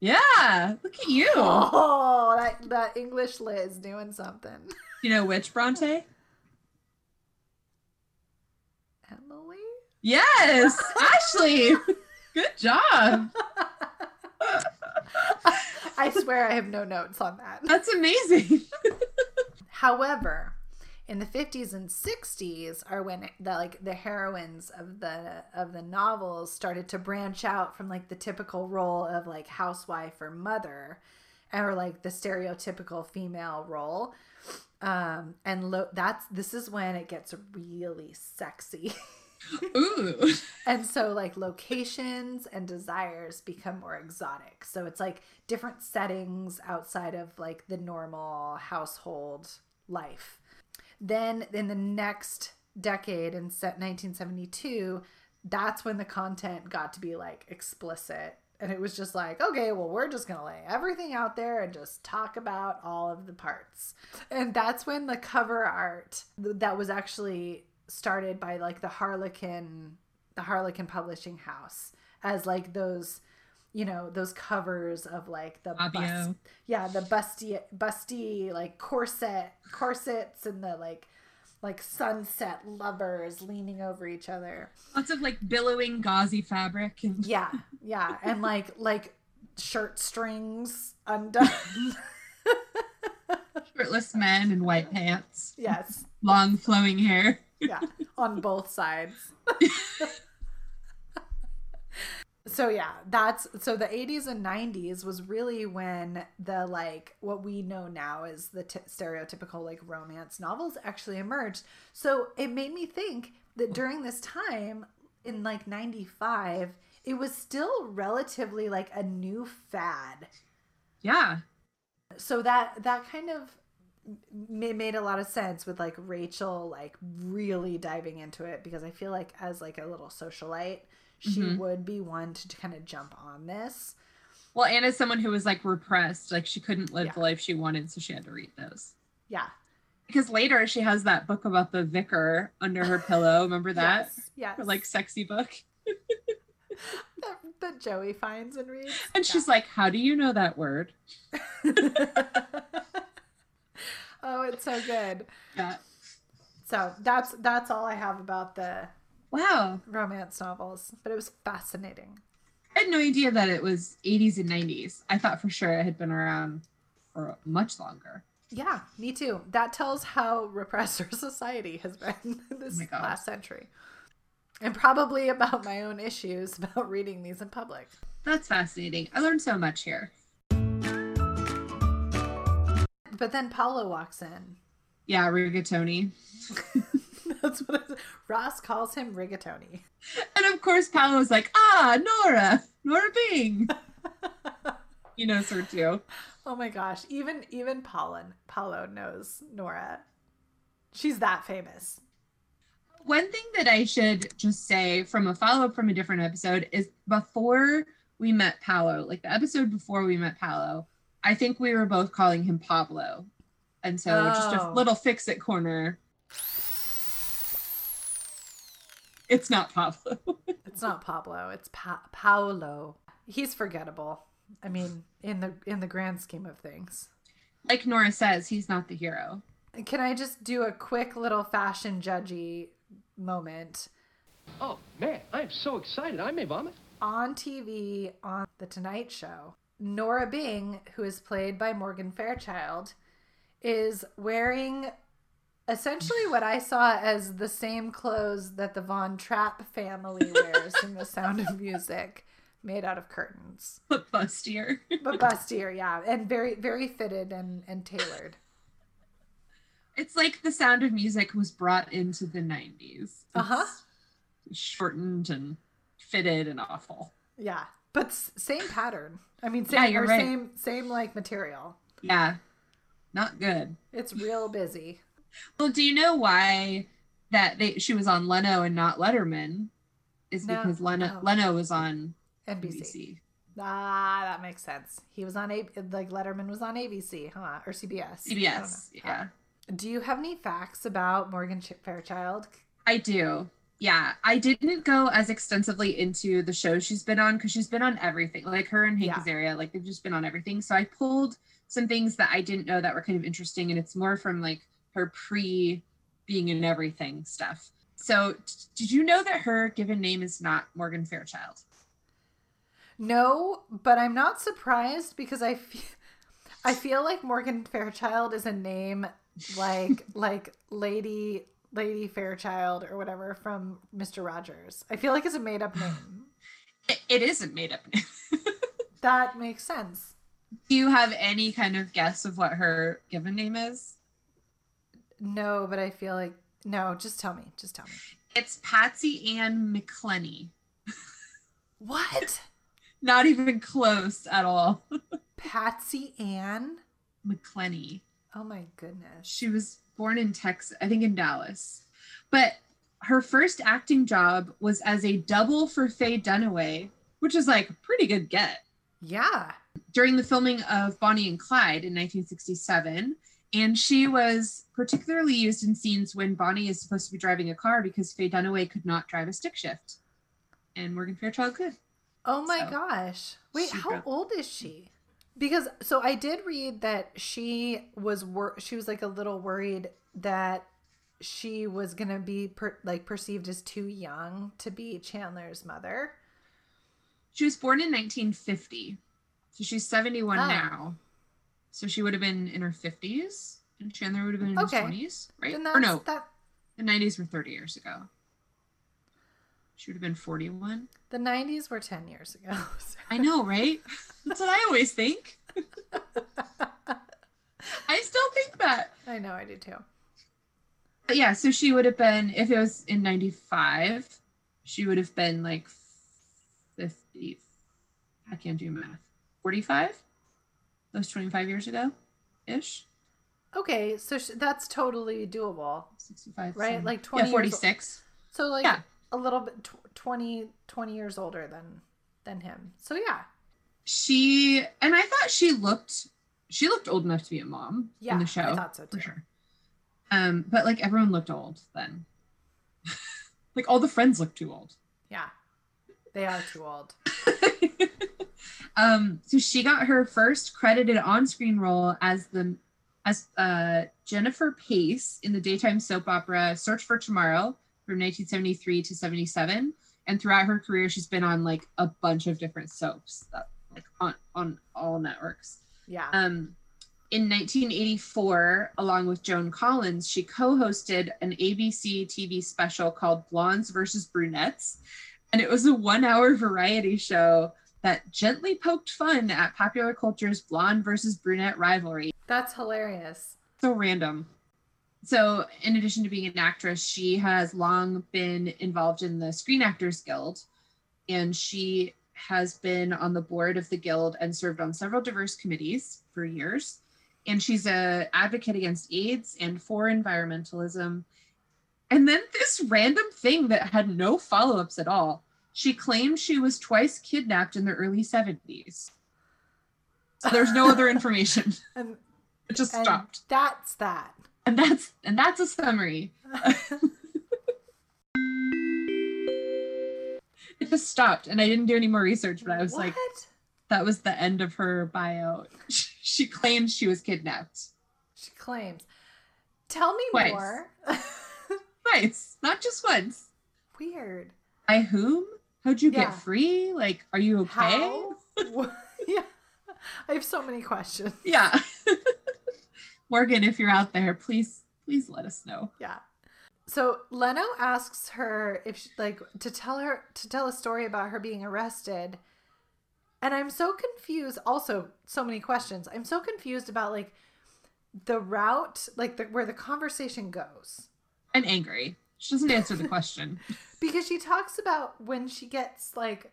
Yeah, look at you. Oh, that English lit is doing something. You know which Bronte? Emily? Yes, Ashley. Good job. I swear I have no notes on that. That's amazing. However, in the 50s and 60s are when the heroines of the novels started to branch out from the typical role of housewife or mother, or the stereotypical female role. This is when it gets really sexy. Ooh. And so locations and desires become more exotic. So it's different settings outside of the normal household life. Then in the next decade, in 1972, that's when the content got to be explicit. And it was just okay, well, we're just going to lay everything out there and just talk about all of the parts. And that's when the cover art that was actually started by the Harlequin publishing house as those covers of the Fabio. The busty corsets and the like sunset lovers leaning over each other. Lots of billowing gauzy fabric. And... Yeah. And shirt strings undone. Shirtless men in white pants. Yes. Long flowing hair. Yeah. On both sides. So yeah, the 80s and 90s was really when the what we know now is the stereotypical romance novels actually emerged. So it made me think that during this time in 95, it was still relatively a new fad. Yeah. So that kind of made a lot of sense with Rachel really diving into it, because I feel as a little socialite, she mm-hmm. would be one to kind of jump on this. Well, and as someone who was repressed, she couldn't live the life she wanted, so she had to read those. Yeah. Because later she has that book about the vicar under her pillow. Remember that? Yes. Her, sexy book. that Joey finds and reads. And she's like, how do you know that word? Oh, it's so good. Yeah. So that's all I have about the... Wow. Romance novels. But it was fascinating. I had no idea that it was 80s and 90s. I thought for sure it had been around for much longer. Yeah, me too. That tells how repressed our society has been this last century. And probably about my own issues about reading these in public. That's fascinating. I learned so much here. But then Paolo walks in. Yeah, rigatoni. That's what Ross calls him, rigatoni. And of course, Paolo's like, Nora Bing. He knows her too. Oh my gosh. Even Paolo knows Nora. She's that famous. One thing that I should just say from a follow-up from a different episode is before we met Paolo, the episode before we met Paolo, I think we were both calling him Pablo. And so just a little fix-it corner. It's not Pablo. It's not Pablo. It's Paolo. He's forgettable. I mean, in the grand scheme of things. Like Nora says, he's not the hero. Can I just do a quick little fashion judgy moment? Oh, man, I'm so excited. I may vomit. On TV, on The Tonight Show, Nora Bing, who is played by Morgan Fairchild, is wearing... essentially what I saw as the same clothes that the Von Trapp family wears in The Sound of Music, made out of curtains. But bustier. Yeah. And very, very fitted and tailored. It's like The Sound of Music was brought into the 90s. Uh-huh. Shortened and fitted and awful. Yeah. But same pattern. I mean, same, you're right. Same material. Yeah. Not good. It's real busy. Well, do you know why she was on Leno and not Letterman? Is because Leno was on NBC. Ah, that makes sense. He was on Letterman was on ABC, huh? Or CBS. CBS, yeah. Do you have any facts about Morgan Fairchild? I do. Yeah, I didn't go as extensively into the show she's been on because she's been on everything. Her and Hank Azaria, they've just been on everything. So I pulled some things that I didn't know that were kind of interesting, and it's more from her pre-being in everything stuff. So did you know that her given name is not Morgan Fairchild? No, but I'm not surprised because I feel like Morgan Fairchild is a name like Lady Fairchild or whatever from Mr. Rogers. I feel like it's a made up name. It is a made up name. That makes sense. Do you have any kind of guess of what her given name is? No, but I feel like no. Just tell me. It's Patsy Ann McClenney. What? Not even close at all. Patsy Ann McClenney. Oh my goodness. She was born in Texas, I think in Dallas. But her first acting job was as a double for Faye Dunaway, which is like a pretty good get. Yeah. During the filming of Bonnie and Clyde in 1967. And she was particularly used in scenes when Bonnie is supposed to be driving a car because Faye Dunaway could not drive a stick shift. And Morgan Fairchild could. Oh my gosh. Wait, how old is she? Because, so I did read that she was like a little worried that she was going to be perceived as too young to be Chandler's mother. She was born in 1950. So she's 71 now. So she would have been in her 50s and Chandler would have been in his 20s, right? Or no, the 90s were 30 years ago. She would have been 41. The 90s were 10 years ago. So. I know, right? That's what I always think. I still think that. I know, I do too. But yeah, so she would have been, if it was in 95, she would have been like 50. I can't do math. 45? That was 25 years ago-ish. Okay, so that's totally doable. 65. Right? 70. Like 20. Yeah, 46. So like a little bit 20 years older than him. So yeah. I thought she looked old enough to be a mom in the show. I thought so too. For sure. But like everyone looked old then. Like all the friends looked too old. Yeah. They are too old. So she got her first credited on-screen role as Jennifer Pace in the daytime soap opera Search for Tomorrow from 1973 to 77. And throughout her career, she's been on like a bunch of different soaps on all networks. Yeah. In 1984, along with Joan Collins, she co-hosted an ABC TV special called Blondes Versus Brunettes. And it was a 1-hour variety show that gently poked fun at popular culture's blonde versus brunette rivalry. That's hilarious. So random. So in addition to being an actress, she has long been involved in the Screen Actors Guild, and she has been on the board of the Guild and served on several diverse committees for years. And she's an advocate against AIDS and for environmentalism. And then this random thing that had no follow-ups at all. She claimed she was twice kidnapped in the early 70s. So there's no other information. It just stopped. That's that. And that's a summary. It just stopped. And I didn't do any more research, but I was like, that was the end of her bio. She claimed she was kidnapped. She claims. Tell me twice. More. Twice. Not just once. Weird. By whom? How'd you get free? Like, are you okay? Yeah. I have so many questions. Yeah. Morgan, if you're out there, please let us know. Yeah. So Leno asks her if she, like to tell a story about her being arrested. And I'm so confused. Also, so many questions. I'm so confused about like the route, like where the conversation goes. I'm angry. She doesn't answer the question. Because she talks about when she gets like,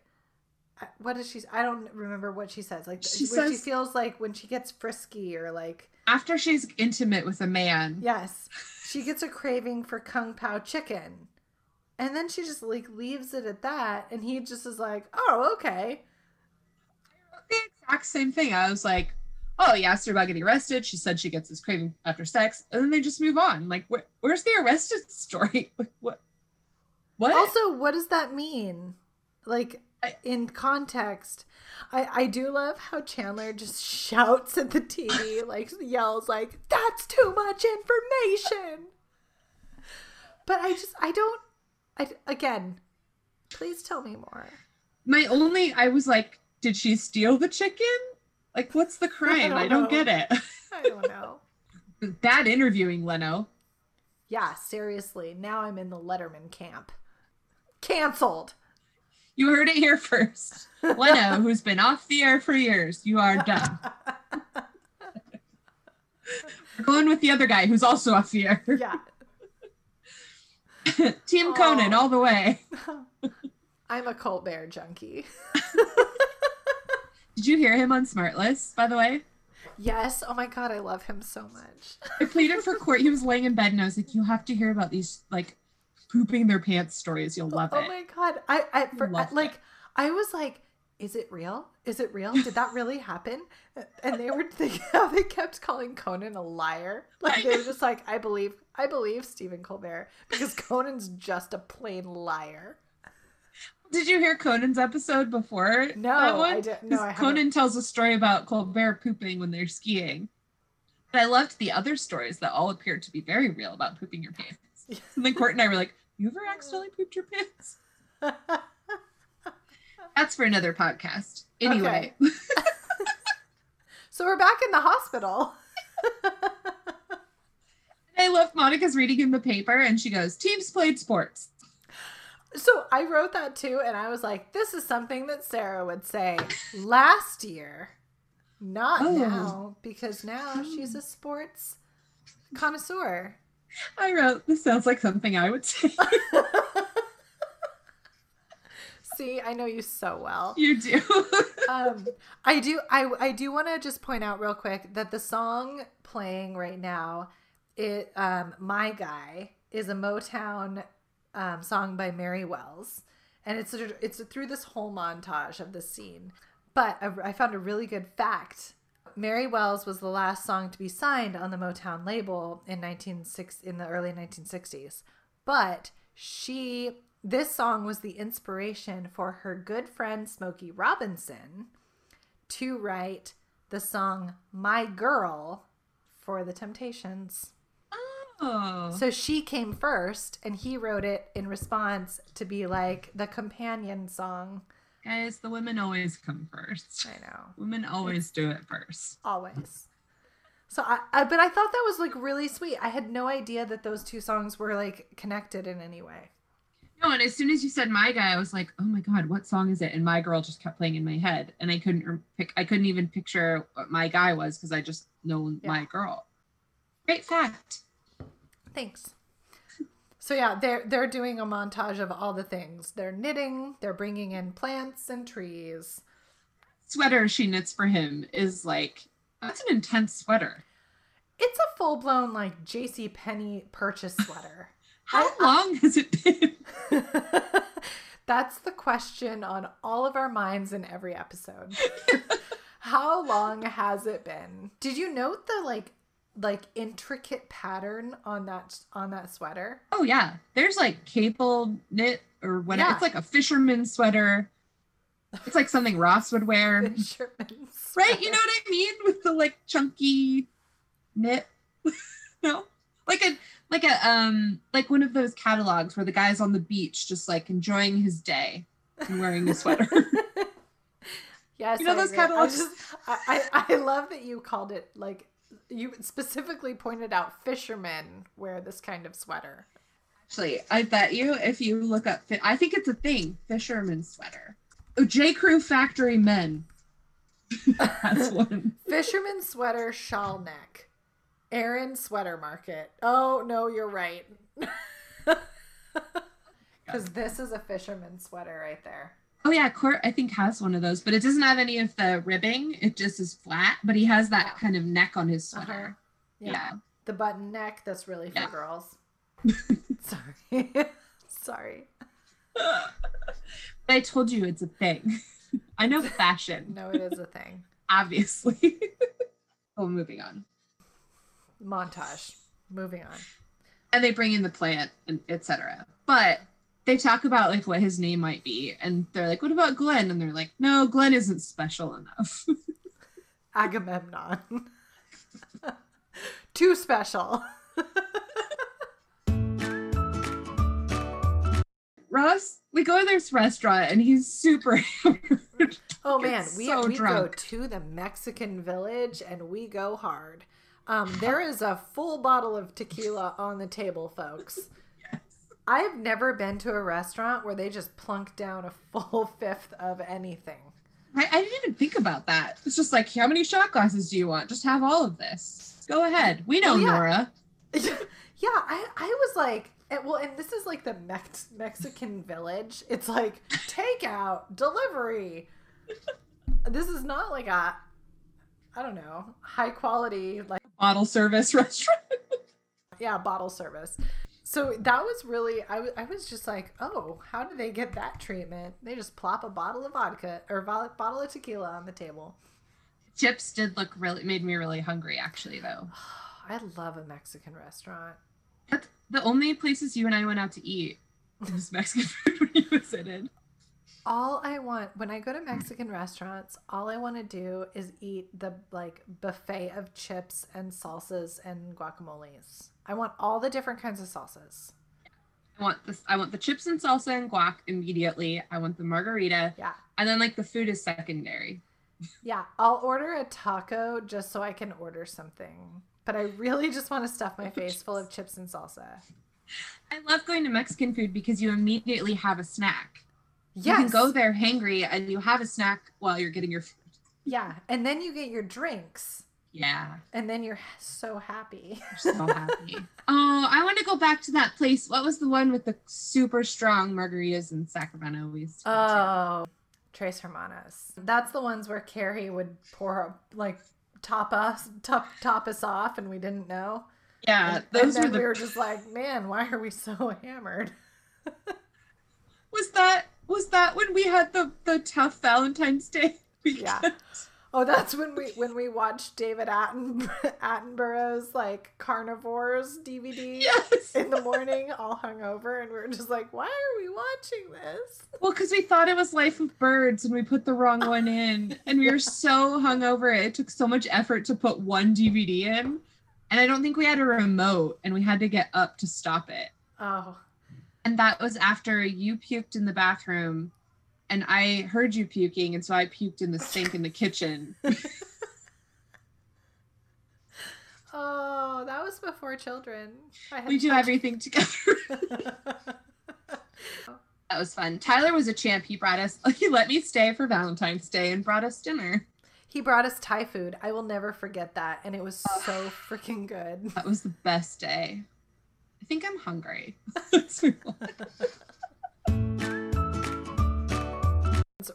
what is she? I don't remember what she says. Like she feels like when she gets frisky or like. After she's intimate with a man. Yes. She gets a craving for Kung Pao chicken. And then she just like leaves it at that. And he just is like, oh, okay. I wrote the exact same thing. I was like, oh, he asked her about getting arrested. She said she gets this craving after sex. And then they just move on. Like, where's the arrested story? Like, what? Also, what does that mean? Like, in context, I do love how Chandler just shouts at the TV, like, yells, like, that's too much information. But again, please tell me more. I was like, did she steal the chicken? Like, what's the crime? I don't get it. I don't know. Bad interviewing, Leno. Yeah, seriously. Now I'm in the Letterman camp. Canceled. You heard it here first. Leno, who's been off the air for years, you are done. We're going with the other guy who's also off the air. Yeah. Team Conan all the way. I'm a Colbert junkie. Did you hear him on Smartless, by the way? Yes. Oh my God, I love him so much. I pleaded for Court. He was laying in bed and I was like, you have to hear about these like pooping their pants stories. You'll love it. Oh my God. I was like, is it real? Is it real? Did that really happen? And they were thinking how they kept calling Conan a liar. Like they were just like, I believe Stephen Colbert, because Conan's just a plain liar. Did you hear Conan's episode before? No, that one? I didn't. No, I haven't. Conan tells a story about Colbert pooping when they're skiing. But I loved the other stories that all appeared to be very real about pooping your pants. And then Court and I were like, you ever accidentally pooped your pants? That's for another podcast. Anyway. Okay. So we're back in the hospital. I love Monica's reading in the paper and she goes, teams played sports. So I wrote that too, and I was like, this is something that Sarah would say last year, not now, because now she's a sports connoisseur. I wrote, this sounds like something I would say. See, I know you so well. You do. I do want to just point out real quick that the song playing right now, My Guy, is a Motown song by Mary Wells, and it's through this whole montage of this scene. But I found a really good fact. Mary Wells was the last song to be signed on the Motown label in the early 1960s. But this song was the inspiration for her good friend Smokey Robinson to write the song "My Girl" for the Temptations. Oh. So she came first, and he wrote it in response to be like the companion song. Guys, the women always come first. I know. Women always do it first. Always. So but I thought that was like really sweet. I had no idea that those two songs were like connected in any way. No, and as soon as you said My Guy, I was like, oh my God, what song is it? And My Girl just kept playing in my head, and I couldn't even picture what My Guy was because I just know My Girl. Great fact. Thanks. So yeah, they're doing a montage of all the things. They're knitting, they're bringing in plants and trees. Sweater she knits for him is like, that's an intense sweater. It's a full-blown like JCPenney purchase sweater. How long has it been? That's the question on all of our minds in every episode. How long has it been? Did you note the like intricate pattern on that sweater? Oh yeah, there's like cable knit or whatever. Yeah. It's like a fisherman's sweater. It's like something Ross would wear. Fisherman's sweater. Right? You know what I mean, with the like chunky knit. No, like one of those catalogs where the guy's on the beach just like enjoying his day and wearing a sweater. Yes, you know those catalogs. I love that you called it like. You specifically pointed out fishermen wear this kind of sweater. Actually, I bet you if you look up, I think it's a thing, fisherman's sweater. Oh, J. Crew Factory Men. That's one. Fisherman's sweater shawl neck. Aaron Sweater Market. Oh, no, you're right. Because this is a fisherman's sweater right there. Oh yeah, Court I think has one of those, but it doesn't have any of the ribbing. It just is flat, but he has that kind of neck on his sweater. Uh-huh. Yeah. The button neck that's really for girls. Sorry. Sorry. I told you it's a thing. I know fashion. No, it is a thing. Obviously. Oh, moving on. Montage. Moving on. And they bring in the plant and etc. But they talk about like what his name might be, and they're like, what about Glenn? And they're like, no, Glenn isn't special enough. Agamemnon. Too special. Ross, we go to this restaurant and he's super hammered. Oh man, we go to the Mexican village and we go hard. There is a full bottle of tequila on the table, folks. Yes. I have never been to a restaurant where they just plunk down a full fifth of anything. I didn't even think about that. It's just like, how many shot glasses do you want? Just have all of this. Go ahead. We know, yeah. Nora. Yeah, I was like, well, and this is like the Mexican village. It's like takeout, delivery. This is not like a, I don't know, high quality, like bottle service restaurant. Yeah, bottle service. So that was really, I was just like, oh, how do they get that treatment? They just plop a bottle of vodka or bottle of tequila on the table. Chips did look really, made me really hungry actually though. I love a Mexican restaurant. That's the only places you and I went out to eat was Mexican food when you visited. All I want, when I go to Mexican restaurants, all I want to do is eat the like buffet of chips and salsas and guacamoles. I want all the different kinds of salsas. I want this. I want the chips and salsa and guac immediately. I want the margarita. Yeah. And then like the food is secondary. Yeah. I'll order a taco just so I can order something. But I really just want to stuff my face full of chips and salsa. I love going to Mexican food because you immediately have a snack. Yes. You can go there hangry and you have a snack while you're getting your food. Yeah. And then you get your drinks. Yeah. And then you're so happy. You're so happy. Oh, I want to go back to that place. What was the one with the super strong margaritas in Sacramento? We used to go to? Tres Hermanas. That's the ones where Carrie would pour like... top us off and we didn't know. Yeah, those were the... we were just like, man, why are we so hammered? was that when we had the tough Valentine's Day weekend? Yeah. Oh, that's when we watched David Attenborough's like Carnivores DVD. Yes. In the morning, all hungover, and we were just like, why are we watching this? Well, because we thought it was Life of Birds, and we put the wrong one in, and we were so hungover. It took so much effort to put one DVD in, and I don't think we had a remote, and we had to get up to stop it. Oh. And that was after you puked in the bathroom. And I heard you puking, and so I puked in the sink in the kitchen. Oh, that was before children. We do everything together. That was fun. Tyler was a champ. He let me stay for Valentine's Day and brought us dinner. He brought us Thai food. I will never forget that. And it was so freaking good. That was the best day. I think I'm hungry.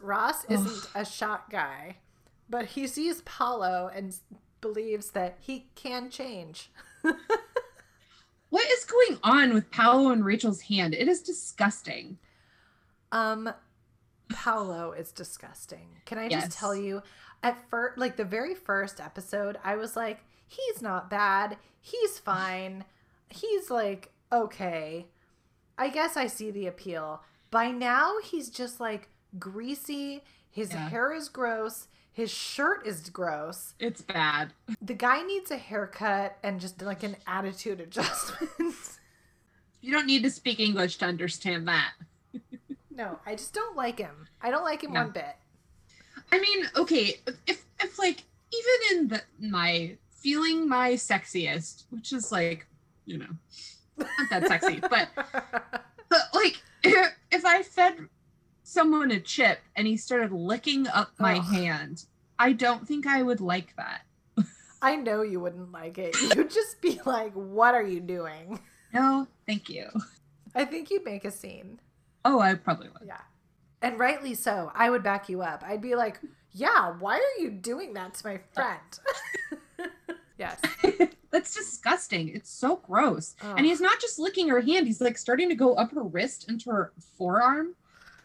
Ross isn't a shot guy, but he sees Paulo and believes that he can change. What is going on with Paulo and Rachel's hand? It is disgusting. Paulo is disgusting. Can I just tell you, at first, like the very first episode, I was like, he's not bad. He's fine. He's like, okay. I guess I see the appeal. By now, he's just like, greasy, his hair is gross, his shirt is gross. It's bad. The guy needs a haircut and just like an attitude adjustment. You don't need to speak English to understand that. No, I just don't like him. I don't like him one bit. I mean, okay, if like even in my feeling my sexiest, which is like, you know, not that sexy, but like if I fed someone a chip and he started licking up my hand, I don't think I would like that. I know you wouldn't like it. You'd just be like, what are you doing? No, thank you. I think you'd make a scene. Oh, I probably would. Yeah. And rightly so. I would back you up. I'd be like, yeah, why are you doing that to my friend? Yes. That's disgusting. It's so gross. Oh. And he's not just licking her hand. He's like starting to go up her wrist into her forearm.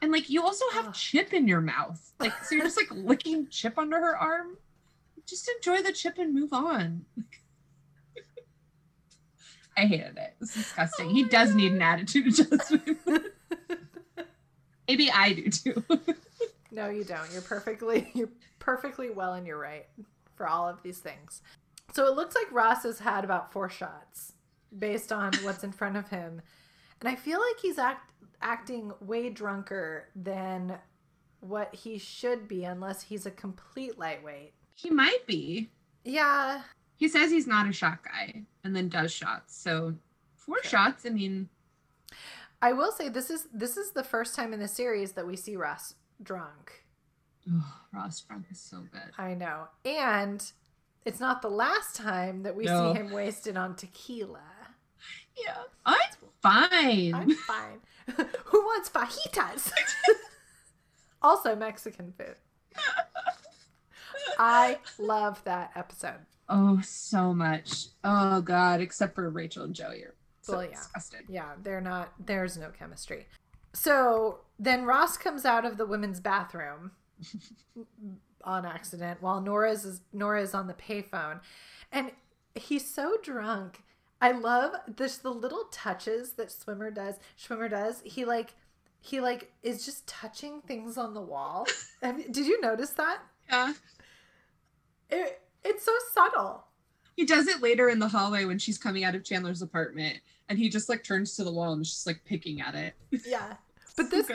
And, like, you also have chip in your mouth. Like, so you're just, like, licking chip under her arm. Just enjoy the chip and move on. I hated it. It's disgusting. Oh, he does need an attitude adjustment. Maybe I do, too. No, you don't. You're perfectly well in your right for all of these things. So it looks like Ross has had about 4 shots based on what's in front of him. And I feel like he's acting way drunker than what he should be, unless he's a complete lightweight. He might be. Yeah. He says he's not a shot guy and then does shots. So 4 shots, I mean. I will say this is the first time in the series that we see Ross drunk. Oh, Ross drunk is so good. I know. And it's not the last time that we see him wasted on tequila. Yeah. I'm fine. Who wants fajitas? Also Mexican food. I love that episode. Oh, so much. Oh, God. Except for Rachel and Joey are so disgusting. Yeah, they're not. There's no chemistry. So then Ross comes out of the women's bathroom on accident while Nora is on the payphone. And he's so drunk. I love this, the little touches that Schwimmer does. He is just touching things on the wall. Did you notice that? Yeah. It's so subtle. He does it later in the hallway when she's coming out of Chandler's apartment, and he just turns to the wall and is just picking at it. Yeah, but this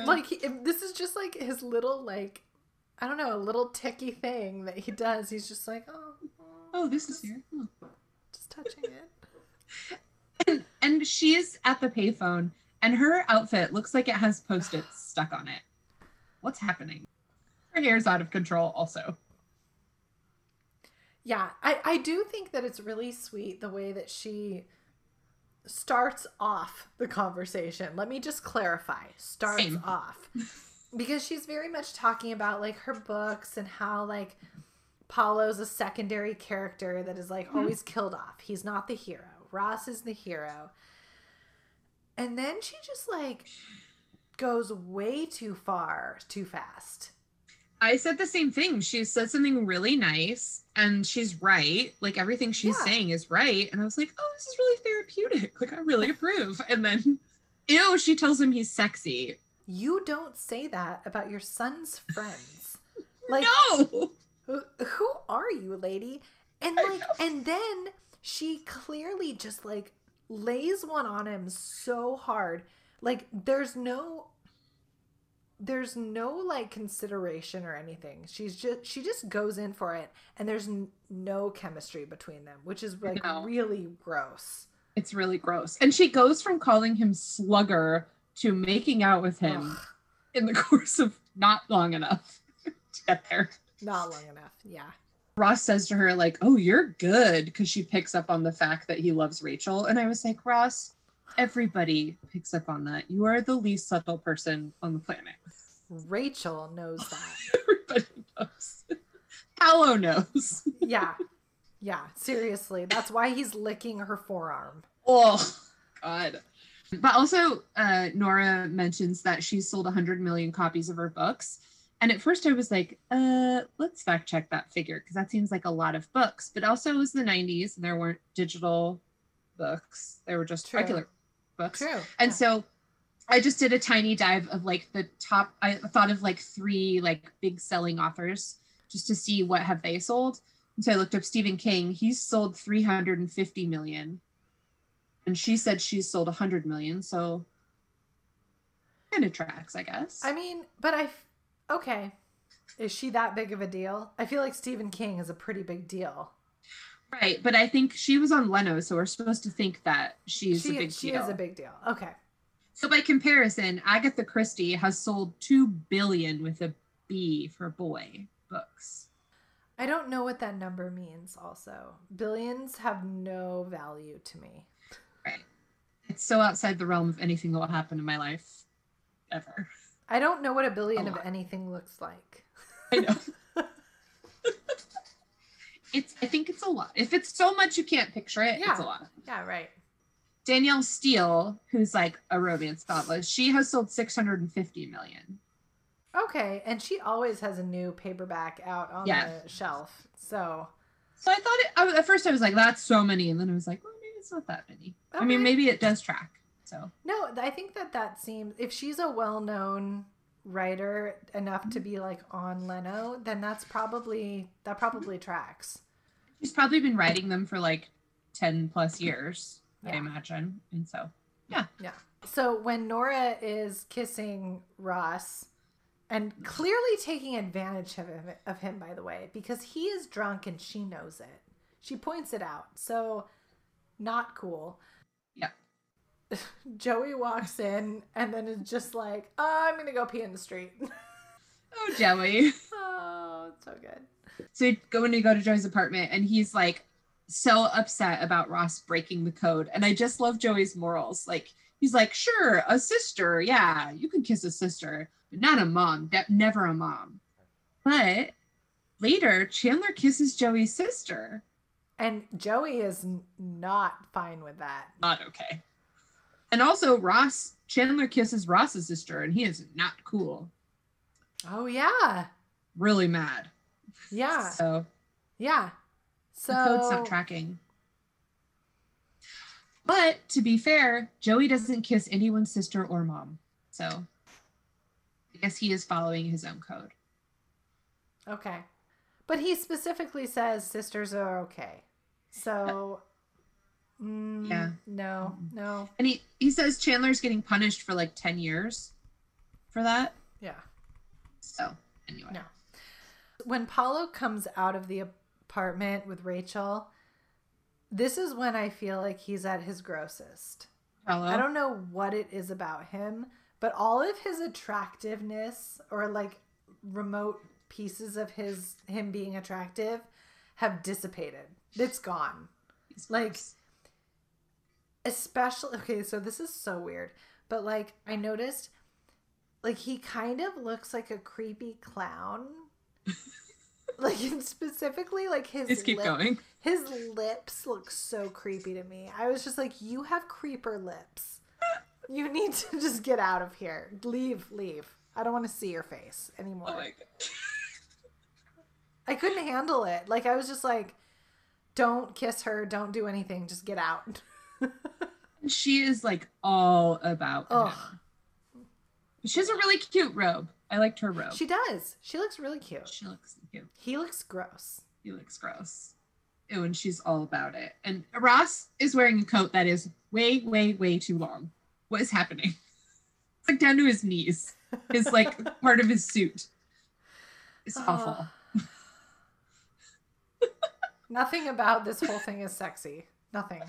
this is just his little I don't know, a little ticky thing that he does. He's just oh, this is here, just touching it. And she is at the payphone, and her outfit looks like it has Post-its stuck on it. What's happening? Her hair's out of control, also. Yeah, I do think that it's really sweet the way that she starts off the conversation. Let me just clarify. Starts Same. Off. Because she's very much talking about her books and how Paulo's a secondary character that is always killed off. He's not the hero. Ross is the hero. And then she just goes way too far, too fast. I said the same thing. She said something really nice, and she's right. Everything she's saying is right. And I was like, oh, this is really therapeutic. I really approve. And then, ew, she tells him he's sexy. You don't say that about your son's friends. No! Who are you, lady? And, and then she clearly just, lays one on him so hard. There's no consideration or anything. She just goes in for it, and there's no chemistry between them, which is really gross. It's really gross. And she goes from calling him slugger to making out with him in the course of not long enough to get there. Not long enough. Yeah. Ross says to her oh, you're good. 'Cause she picks up on the fact that he loves Rachel. And I was like, Ross, everybody picks up on that. You are the least subtle person on the planet. Rachel knows that. Everybody knows. Paolo knows. Yeah, seriously. That's why he's licking her forearm. Oh, God. But also, Nora mentions that she's sold 100 million copies of her books. And at first I was let's fact check that figure, because that seems like a lot of books. But also it was the 90s, and there weren't digital books. They were just regular books. True. And so I just did a tiny dive of the top. I thought of 3 big selling authors just to see what have they sold. And so I looked up Stephen King. He's sold 350 million. And she said she's sold 100 million. So kind of tracks, I guess. I mean, but okay. Is she that big of a deal? I feel Stephen King is a pretty big deal. Right, but I think she was on Leno, so we're supposed to think that she's a big deal. She is a big deal. Okay. So by comparison, Agatha Christie has sold 2 billion with a B for boy books. I don't know what that number means also. Billions have no value to me. Right. It's so outside the realm of anything that will happen in my life ever. I don't know what a billion of anything looks like. I know. I think it's a lot. If it's so much you can't picture it, it's a lot. Yeah, right. Danielle Steele, who's a romance novelist, she has sold 650 million. Okay, and she always has a new paperback out on the shelf. So I thought at first I was that's so many, and then I was well, maybe it's not that many. Okay. I mean, maybe it does track. So no, I think that seems, if she's a well-known writer enough to be on Leno, then that probably tracks. She's probably been writing them for 10 plus years, I imagine. And so so when Nora is kissing Ross and clearly taking advantage of him, by the way, because he is drunk and she knows it, she points it out. So not cool. Yeah. Joey walks in and then is just like, oh, I'm going to go pee in the street. Oh, Joey. Oh, it's so good. So going to go to Joey's apartment, and he's like so upset about Ross breaking the code. And I just love Joey's morals. Like, he's like, sure, a sister. Yeah, you can kiss a sister, but not a mom. Never a mom. But later, Chandler kisses Joey's sister. And Joey is not fine with that. Not okay. And also, Chandler kisses Ross's sister, and he is not cool. Oh, yeah. Really mad. Yeah. So. Yeah. So. The code's not tracking. But, to be fair, Joey doesn't kiss anyone's sister or mom. So, I guess he is following his own code. Okay. But he specifically says sisters are okay. So... yeah. No, no. And he says Chandler's getting punished for like 10 years for that. Yeah. So anyway. No. When Paulo comes out of the apartment with Rachel, this is when I feel like he's at his grossest. Hello? I don't know what it is about him, but all of his attractiveness or like remote pieces of him being attractive have dissipated. It's gone. It's like... gross. Especially, okay, so this is so weird, but like I noticed like he kind of looks like a creepy clown. Like, and specifically like his lips look so creepy to me. I was just like, you have creeper lips. You need to just get out of here. Leave. I don't want to see your face anymore. Oh my God. I couldn't handle it. Like, I was just like, don't kiss her, don't do anything, just get out. She is like all about him. She has a really cute robe. I liked her robe. She does. She looks really cute. He looks gross. Ew, and she's all about it. And Ross is wearing a coat that is way, way, way too long. What is happening? It's like down to his knees. It's like part of his suit. It's awful. Nothing about this whole thing is sexy. Nothing.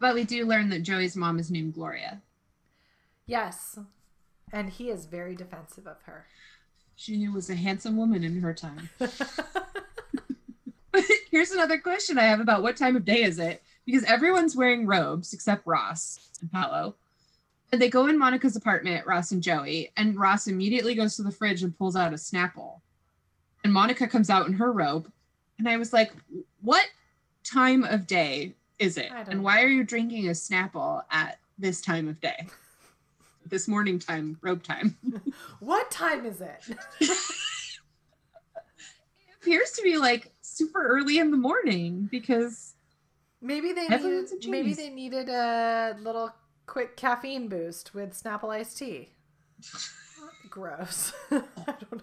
But we do learn that Joey's mom is named Gloria. Yes. And he is very defensive of her. She was a handsome woman in her time. But here's another question I have about what time of day is it? Because everyone's wearing robes except Ross and Paolo. And they go in Monica's apartment, Ross and Joey, and Ross immediately goes to the fridge and pulls out a Snapple. And Monica comes out in her robe. And I was like, what time of day is it? And why are you drinking a Snapple at this time of day? This morning time, robe time. What time is it? It appears to be like super early in the morning, because maybe they needed a little quick caffeine boost with Snapple iced tea. Gross. I don't know.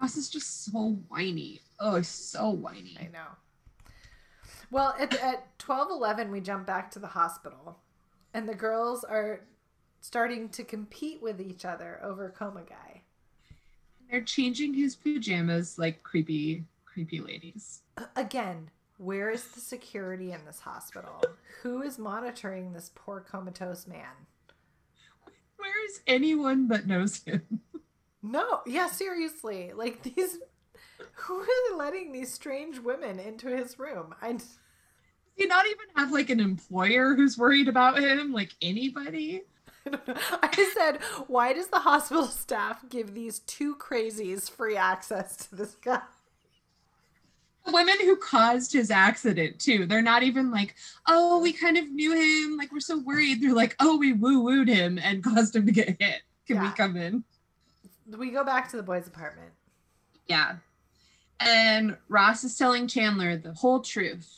Ross is just so whiny. Oh, so whiny. I know. Well, at 12:11, we jump back to the hospital, and the girls are starting to compete with each other over Coma Guy. They're changing his pajamas like creepy ladies. Again, where is the security in this hospital? Who is monitoring this poor comatose man? Where is anyone that knows him? No, yeah, seriously. Like, these... Who is letting these strange women into his room? Does he not even have like an employer who's worried about him? Like, anybody? I don't know. I said, why does the hospital staff give these two crazies free access to this guy? Women who caused his accident too. They're not even like, oh, we kind of knew him. Like, we're so worried. They're like, oh, we woo-wooed him and caused him to get hit. Can we come in? We go back to the boys' apartment. Yeah. And Ross is telling Chandler the whole truth.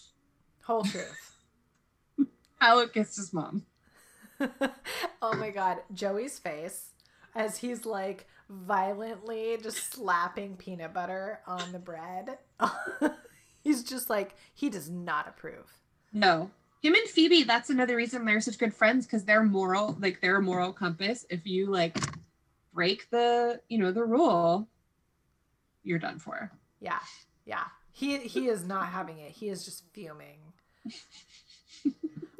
Alec kissed his mom. Oh my God. Joey's face as he's like violently just slapping peanut butter on the bread. He's just like, he does not approve. No. Him and Phoebe, that's another reason they're such good friends, because their moral compass. If you like break the rule, you're done for. Yeah. He is not having it. He is just fuming.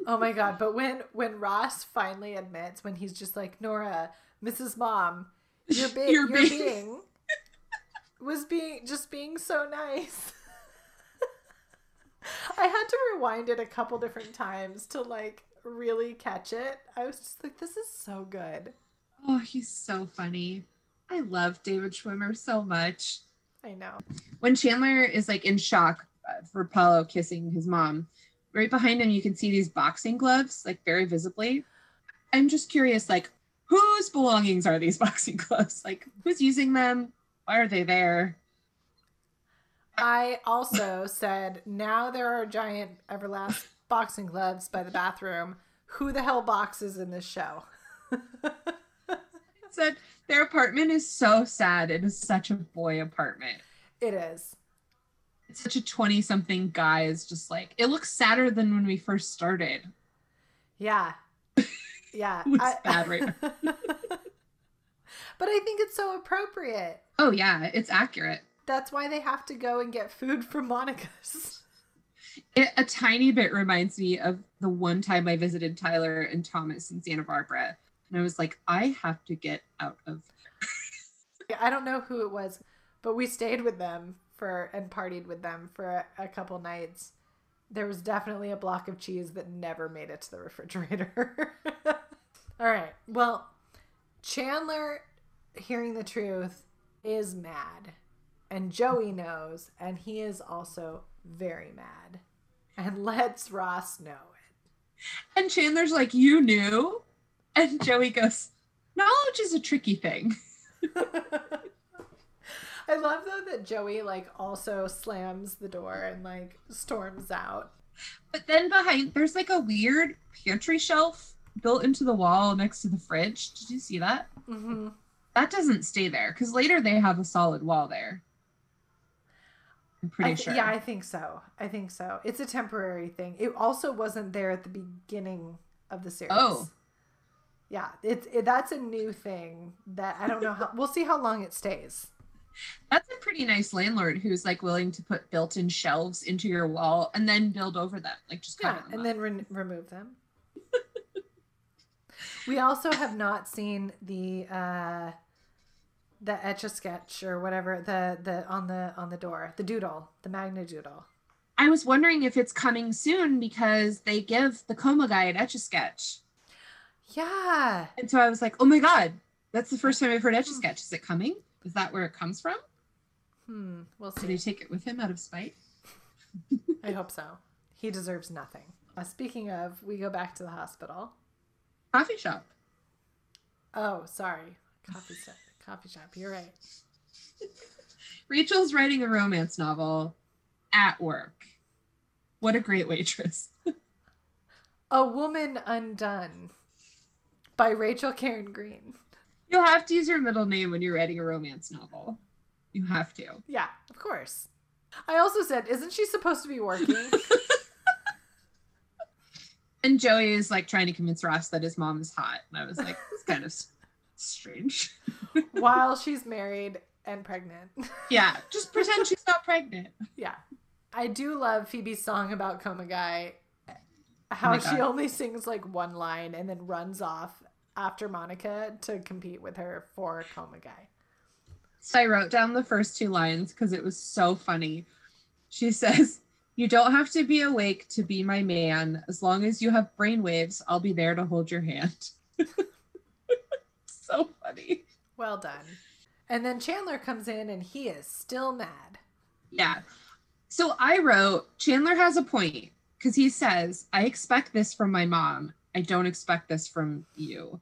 Oh my God. But when Ross finally admits, when he's just like, Nora, Mrs. Mom, your being was being so nice. I had to rewind it a couple different times to like really catch it. I was just like, this is so good. Oh, he's so funny. I love David Schwimmer so much. I know. When Chandler is like in shock for Paulo kissing his mom, right behind him you can see these boxing gloves, like very visibly. I'm just curious, like, whose belongings are these boxing gloves? Like, who's using them? Why are they there? I also said, now there are giant Everlast boxing gloves by the bathroom. Who the hell boxes in this show? Said their apartment is so sad. It is such a boy apartment. It is. It's such a 20-something guy is just like, it looks sadder than when we first started. Yeah. Yeah. It looks bad right now. But I think it's so appropriate. Oh, yeah. It's accurate. That's why they have to go and get food from Monica's. It a tiny bit reminds me of the one time I visited Tyler and Thomas in Santa Barbara. And I was like, I have to get out of here. I don't know who it was, but we stayed with them and partied with them for a couple nights. There was definitely a block of cheese that never made it to the refrigerator. All right. Well, Chandler, hearing the truth, is mad. And Joey knows, and he is also very mad. And lets Ross know it. And Chandler's like, you knew? And Joey goes, knowledge is a tricky thing. I love, though, that Joey, like, also slams the door and, like, storms out. But then there's, like, a weird pantry shelf built into the wall next to the fridge. Did you see that? Mm-hmm. That doesn't stay there, because later they have a solid wall there. I'm pretty sure. Yeah, I think so. It's a temporary thing. It also wasn't there at the beginning of the series. Oh. Yeah, that's a new thing that I don't know how. We'll see how long it stays. That's a pretty nice landlord who's like willing to put built-in shelves into your wall and then build over them, like just cover them and up. Then remove them. We also have not seen the Etch-a-Sketch or whatever on the door, the doodle, the Magna Doodle. I was wondering if it's coming soon because they give the coma guy an Etch-a-Sketch. Yeah. And so I was like, oh my God, that's the first time I've heard Etch-a-Sketch. Is it coming? Is that where it comes from? We'll see. Did he take it with him out of spite? I hope so. He deserves nothing. Speaking of, we go back to the hospital. Coffee shop. Oh, sorry. Coffee shop. You're right. Rachel's writing a romance novel at work. What a great waitress. A Woman Undone. By Rachel Karen Green. You'll have to use your middle name when you're writing a romance novel. You have to. Yeah, of course. I also said, isn't she supposed to be working? And Joey is like trying to convince Ross that his mom is hot. And I was like, it's kind of strange. While she's married and pregnant. Yeah, just pretend she's not pregnant. Yeah. I do love Phoebe's song about Coma Guy. How she only sings like one line and then runs off after Monica to compete with her for Coma Guy. So I wrote down the first two lines because it was so funny. She says, you don't have to be awake to be my man. As long as you have brainwaves, I'll be there to hold your hand. So funny. Well done. And then Chandler comes in and he is still mad. Yeah. So I wrote, Chandler has a point. Because he says, I expect this from my mom. I don't expect this from you.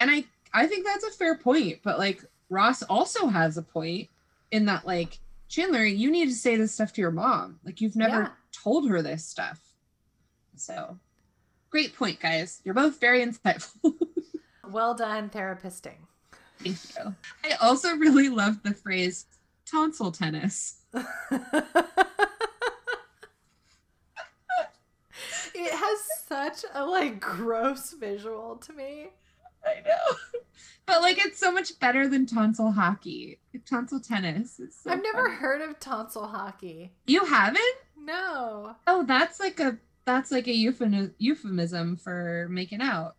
And I think that's a fair point. But, like, Ross also has a point in that, like, Chandler, you need to say this stuff to your mom. Like, you've never told her this stuff. So, great point, guys. You're both very insightful. Well done, therapisting. Thank you. I also really love the phrase, tonsil tennis. It has such a, like, gross visual to me. I know. But like, it's so much better than tonsil hockey. Tonsil tennis. So I've never heard of tonsil hockey. You haven't? No. Oh, that's like a euphemism for making out.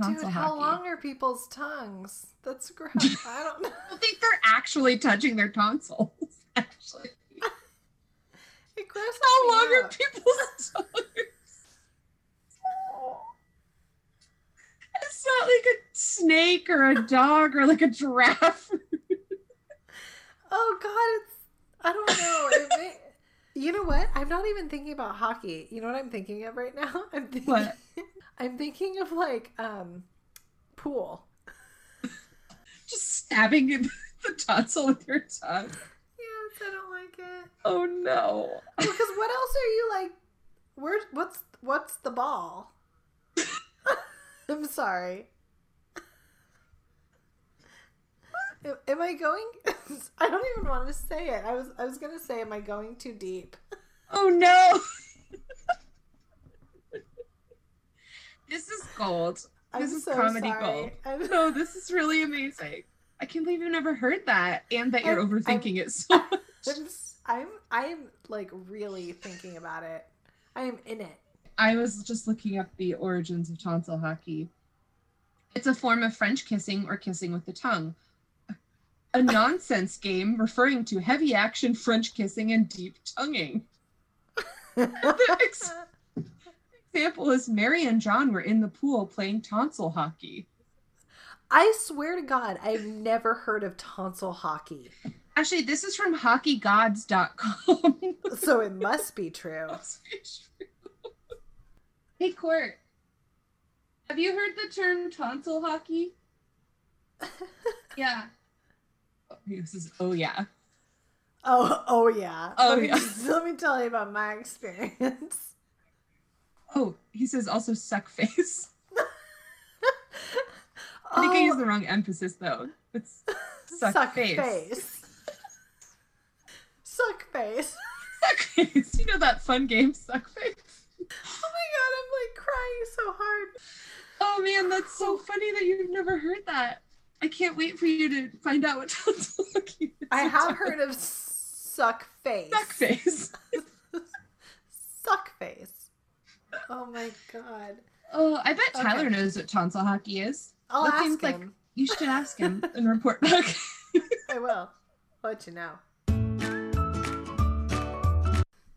Tonsil Dude, how hockey. Long are people's tongs? That's gross. I don't know. I think they're actually touching their tonsils. Actually, it grosses How me long out. Are people's tongs? It's not like a snake or a dog or like a giraffe. Oh God, I don't know. You know what? I'm not even thinking about hockey. You know what I'm thinking of right now? What? I'm thinking of like pool. Just stabbing the tonsil with your tongue. Yes, I don't like it. Oh no. Because what else are you like? What's the ball? I'm sorry. Am I going? I don't even want to say it. I was gonna say, am I going too deep? Oh no! This is gold. This is comedy gold. No, this is really amazing. I can't believe you never heard that, and that you're overthinking it so much. I am like really thinking about it. I am in it. I was just looking up the origins of tonsil hockey. It's a form of French kissing or kissing with the tongue. A nonsense game referring to heavy action French kissing and deep tonguing. The example is Mary and John were in the pool playing tonsil hockey. I swear to God, I've never heard of tonsil hockey. Actually, this is from hockeygods.com. So it must be true. Hey, Court, have you heard the term tonsil hockey? Yeah. This is let me tell you about my experience. Oh, he says also suck face. I think I used the wrong emphasis though. It's suck face. Suck face. Suck face. You know that fun game, suck face? Oh my God, I'm like crying so hard. Oh man, that's so funny that you've never heard that. I can't wait for you to find out what tonsil hockey is. I have heard of suck face. Suck face. Suck face. Oh my God. Oh, I bet Tyler knows what tonsil hockey is. I'll ask him. Like, you should ask him and report back. I will. I'll let you know.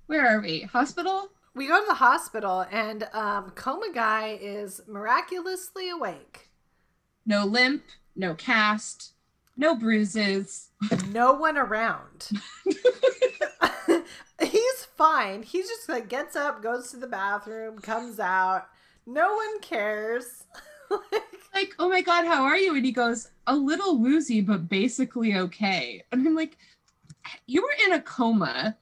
Where are we? Hospital? We go to the hospital and coma guy is miraculously awake. No limp. No cast, no bruises. No one around. He's fine. He just like gets up, goes to the bathroom, comes out. No one cares. Like, oh my God, how are you? And he goes, a little woozy, but basically okay. And I'm like, you were in a coma.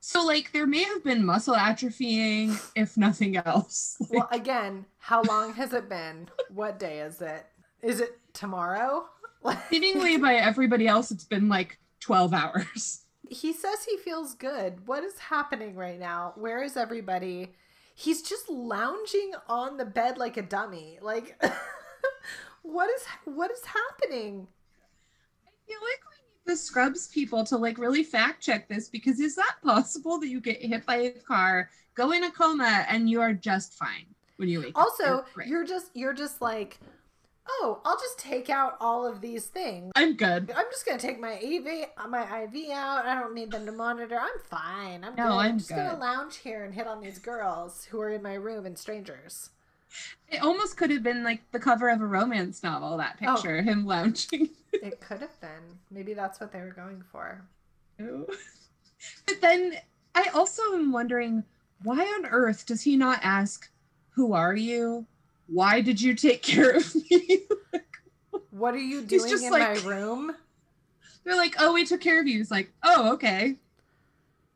So like there may have been muscle atrophying, if nothing else. Like... Well, again, how long has it been? What day is it? Is it tomorrow? Seemingly by everybody else, it's been like 12 hours. He says he feels good. What is happening right now? Where is everybody? He's just lounging on the bed like a dummy. Like, what is happening? I feel like we need the Scrubs people to like really fact check this, because is that possible that you get hit by a car, go in a coma, and you are just fine when you wake up? Also, you're just like... Oh, I'll just take out all of these things. I'm good. I'm just going to take my IV out. I don't need them to monitor. I'm fine. I'm good. I'm just going to lounge here and hit on these girls who are in my room and strangers. It almost could have been like the cover of a romance novel, that picture, him lounging. It could have been. Maybe that's what they were going for. Ew. But then I also am wondering, why on earth does he not ask, who are you? Why did you take care of me? Like, what are you doing in like, my room? They're like, oh, we took care of you. He's like, oh, okay.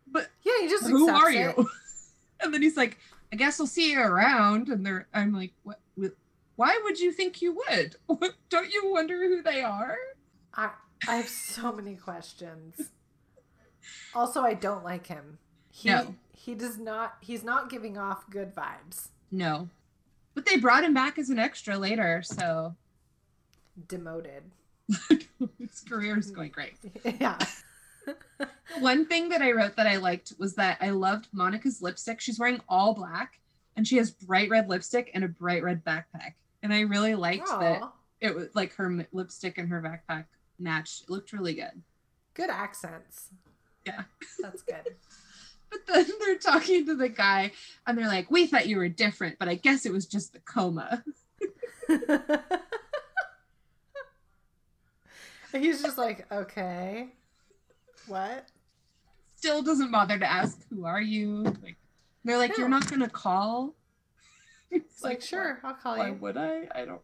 But yeah, he just who are it. You? And then he's like, I guess I'll see you around. And I'm like, what? Why would you think you would? Don't you wonder who they are? I have so many questions. Also, I don't like him. He's not giving off good vibes. No. But they brought him back as an extra later, so. Demoted. His career is going great. Yeah. One thing that I wrote that I liked was that I loved Monica's lipstick. She's wearing all black and she has bright red lipstick and a bright red backpack. And I really liked that it was like her lipstick and her backpack matched. It looked really good. Good accents. Yeah. That's good. But then they're talking to the guy and they're like, we thought you were different, but I guess it was just the coma. He's just like, okay, what? Still doesn't bother to ask, who are you? Like, they're like, you're not going to call? It's like, sure, I'll call you. Why would I? I don't.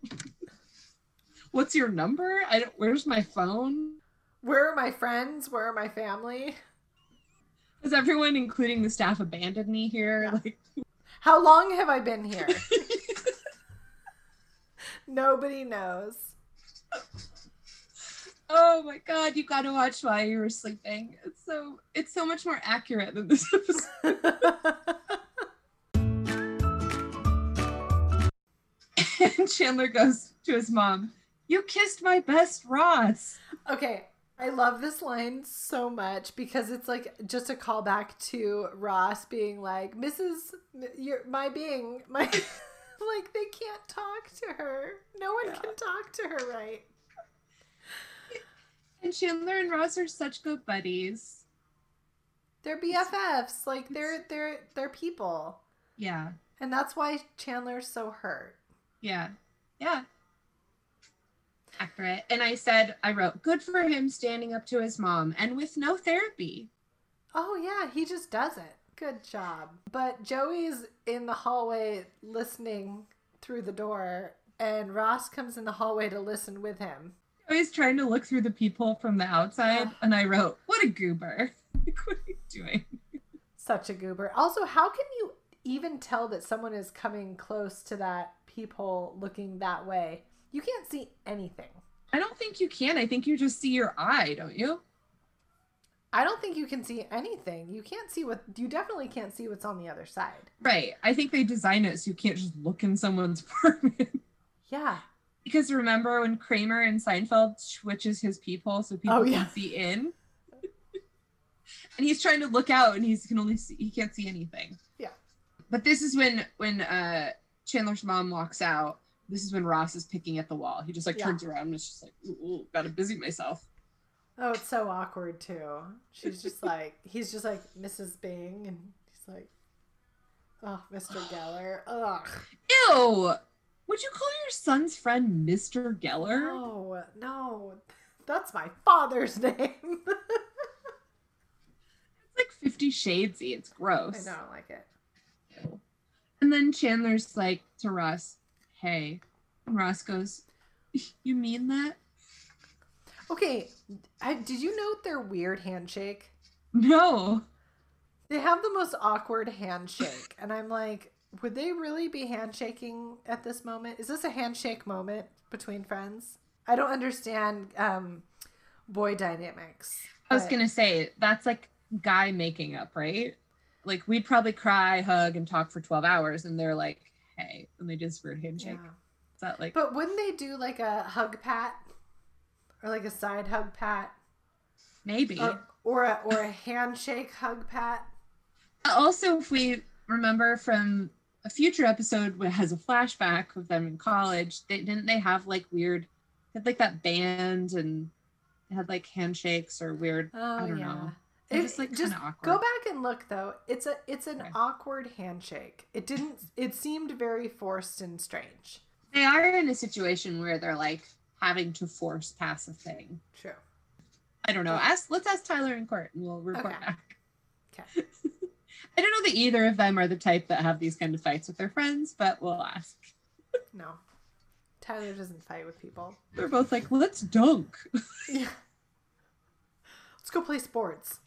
What's your number? Where's my phone? Where are my friends? Where are my family? Has everyone, including the staff, abandoned me here? Yeah. Like, how long have I been here? Nobody knows. Oh my God, you got to watch While You Were Sleeping. It's so much more accurate than this episode. And Chandler goes to his mom, you kissed my best Ross. Okay, I love this line so much because it's like just a callback to Ross being like, Mrs. my like they can't talk to her. No one can talk to her right. And Chandler and Ross are such good buddies. They're BFFs. Like they're people. Yeah. And that's why Chandler's so hurt. Yeah. Yeah. Accurate. And I wrote, good for him standing up to his mom and with no therapy. Oh yeah, he just does it. Good job. But Joey's in the hallway listening through the door and Ross comes in the hallway to listen with him. He's trying to look through the peephole from the outside, and I wrote, what a goober. Like, what are you doing? Such a goober. Also, how can you even tell that someone is coming close to that peephole looking that way? You can't see anything. I don't think you can. I think you just see your eye, don't you? I don't think you can see anything. You definitely can't see what's on the other side. Right. I think they design it so you can't just look in someone's apartment. Yeah. Because remember when Kramer in Seinfeld switches his peephole so people can see in? And he's trying to look out and he can't see anything. Yeah. But this is when Chandler's mom walks out. This is when Ross is picking at the wall. He just turns around and it's just like, ooh, gotta busy myself. Oh, it's so awkward too. She's just like, he's just like, Mrs. Bing. And he's like, oh, Mr. Geller. Ugh. Ew. Would you call your son's friend Mr. Geller? No. That's my father's name. It's like 50 Shades-y. It's gross. I don't like it. And then Chandler's like to Ross, hey. And Ross goes, you mean that? Okay. Did you note their weird handshake? No. They have the most awkward handshake. And I'm like, would they really be handshaking at this moment? Is this a handshake moment between friends? I don't understand boy dynamics. I was going to say, that's like guy making up, right? Like, we'd probably cry, hug, and talk for 12 hours, and they're like, hey, and they just weird handshake. Yeah. Is that like? But wouldn't they do like a hug pat? Or like a side hug pat? Maybe. Or a handshake hug pat? Also, if we remember from a future episode that has a flashback of them in college, they have like weird, they had like that band and they had like handshakes or weird, I don't know. It's just like kind of awkward. Go back and look though. It's an awkward handshake. It seemed very forced and strange. They are in a situation where they're like having to force pass a thing. True. I don't know. Let's ask Tyler and Court and we'll report back. Okay. I don't know that either of them are the type that have these kind of fights with their friends, but we'll ask. No. Tyler doesn't fight with people. They're both like, let's dunk. Yeah. Let's go play sports.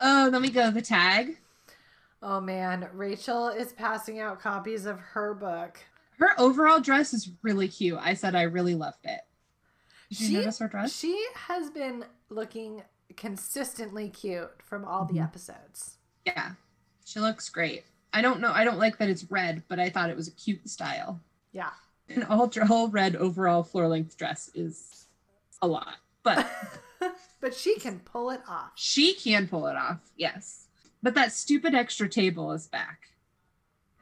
Oh, then we go the tag. Oh, man. Rachel is passing out copies of her book. Her overall dress is really cute. I said I really loved it. Did you notice her dress? She has been looking consistently cute from all the episodes. Yeah, she looks great. I don't know. I don't like that it's red, but I thought it was a cute style. Yeah. An all red overall floor length dress is a lot, but but she can pull it off. She can pull it off. Yes. But that stupid extra table is back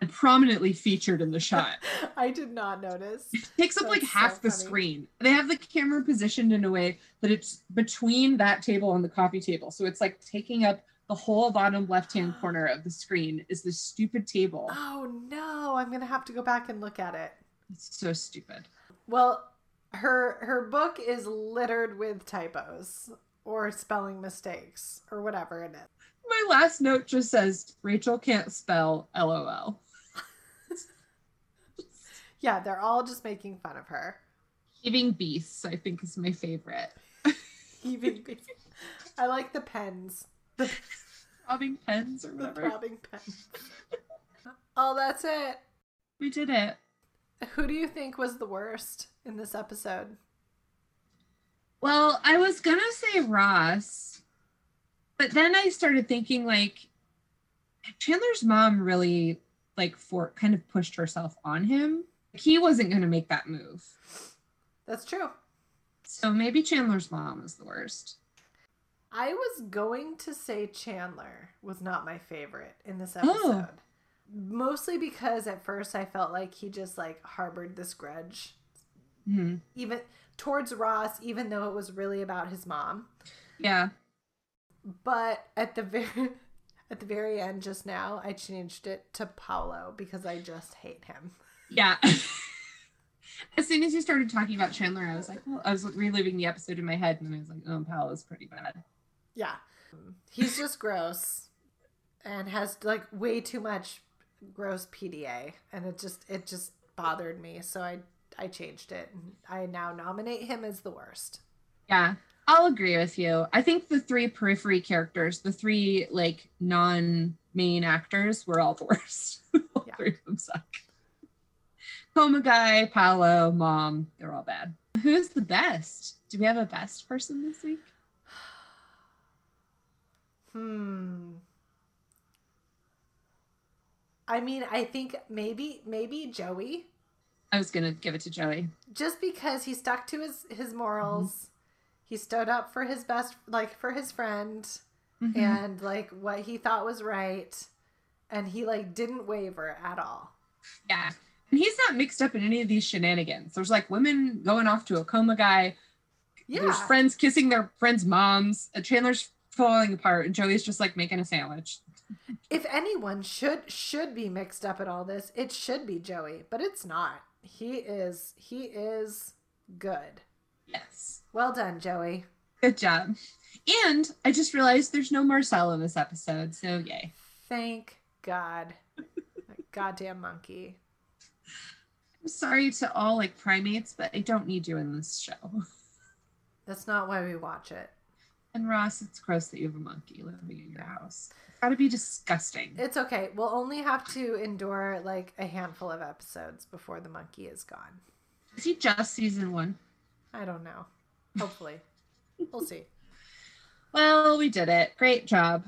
and prominently featured in the shot. I did not notice. It takes up like half the screen. They have the camera positioned in a way that it's between that table and the coffee table. So it's like taking up the whole bottom left-hand corner of the screen is this stupid table. Oh no, I'm going to have to go back and look at it. It's so stupid. Well, her book is littered with typos or spelling mistakes or whatever it is. My last note just says, Rachel can't spell, LOL. Yeah, they're all just making fun of her. Heaving Beasts, I think, is my favorite. Heaving Beasts. I like the pens. The throbbing pens or whatever. The throbbing pens. Oh, that's it. We did it. Who do you think was the worst in this episode? Well, I was going to say Ross, but then I started thinking, like, Chandler's mom really, like, kind of pushed herself on him. He wasn't going to make that move. That's true. So maybe Chandler's mom is the worst. I was going to say Chandler was not my favorite in this episode. Oh. Mostly because at first I felt like he just, like, harbored this grudge. Mm-hmm. Even towards Ross, even though it was really about his mom. Yeah. But at the very end just now, I changed it to Paolo because I just hate him. Yeah. As soon as you started talking about Chandler, I was like, well, I was reliving the episode in my head, and then I was like, oh, Paolo's pretty bad. Yeah. He's just gross and has, like, way too much gross PDA, and it just bothered me, so I changed it. I now nominate him as the worst. Yeah, I'll agree with you. I think the three periphery characters, the three, like, non-main actors, were all the worst. all three of them suck. Coma guy, Paolo, mom, they're all bad. Who's the best? Do we have a best person this week? I mean, I think maybe Joey. I was going to give it to Joey. Just because he stuck to his morals. Mm-hmm. He stood up for his best, like, for his friend, mm-hmm. and, like, what he thought was right. And he, like, didn't waver at all. Yeah. And he's not mixed up in any of these shenanigans. There's, like, women going off to a coma guy. Yeah. There's friends kissing their friends' moms. Chandler's falling apart. And Joey's just, like, making a sandwich. If anyone should be mixed up in all this, it should be Joey. But it's not. He is good. Yes. Well done, Joey. Good job. And I just realized there's no Marcel in this episode, so yay. Thank God. Goddamn monkey. I'm sorry to all, like, primates, but I don't need you in this show. That's not why we watch it. And Ross, it's gross that you have a monkey living in your house. It's gotta be disgusting. It's okay. We'll only have to endure, like, a handful of episodes before the monkey is gone. Is he just season one? I don't know. Hopefully. We'll see. Well, we did it. Great job.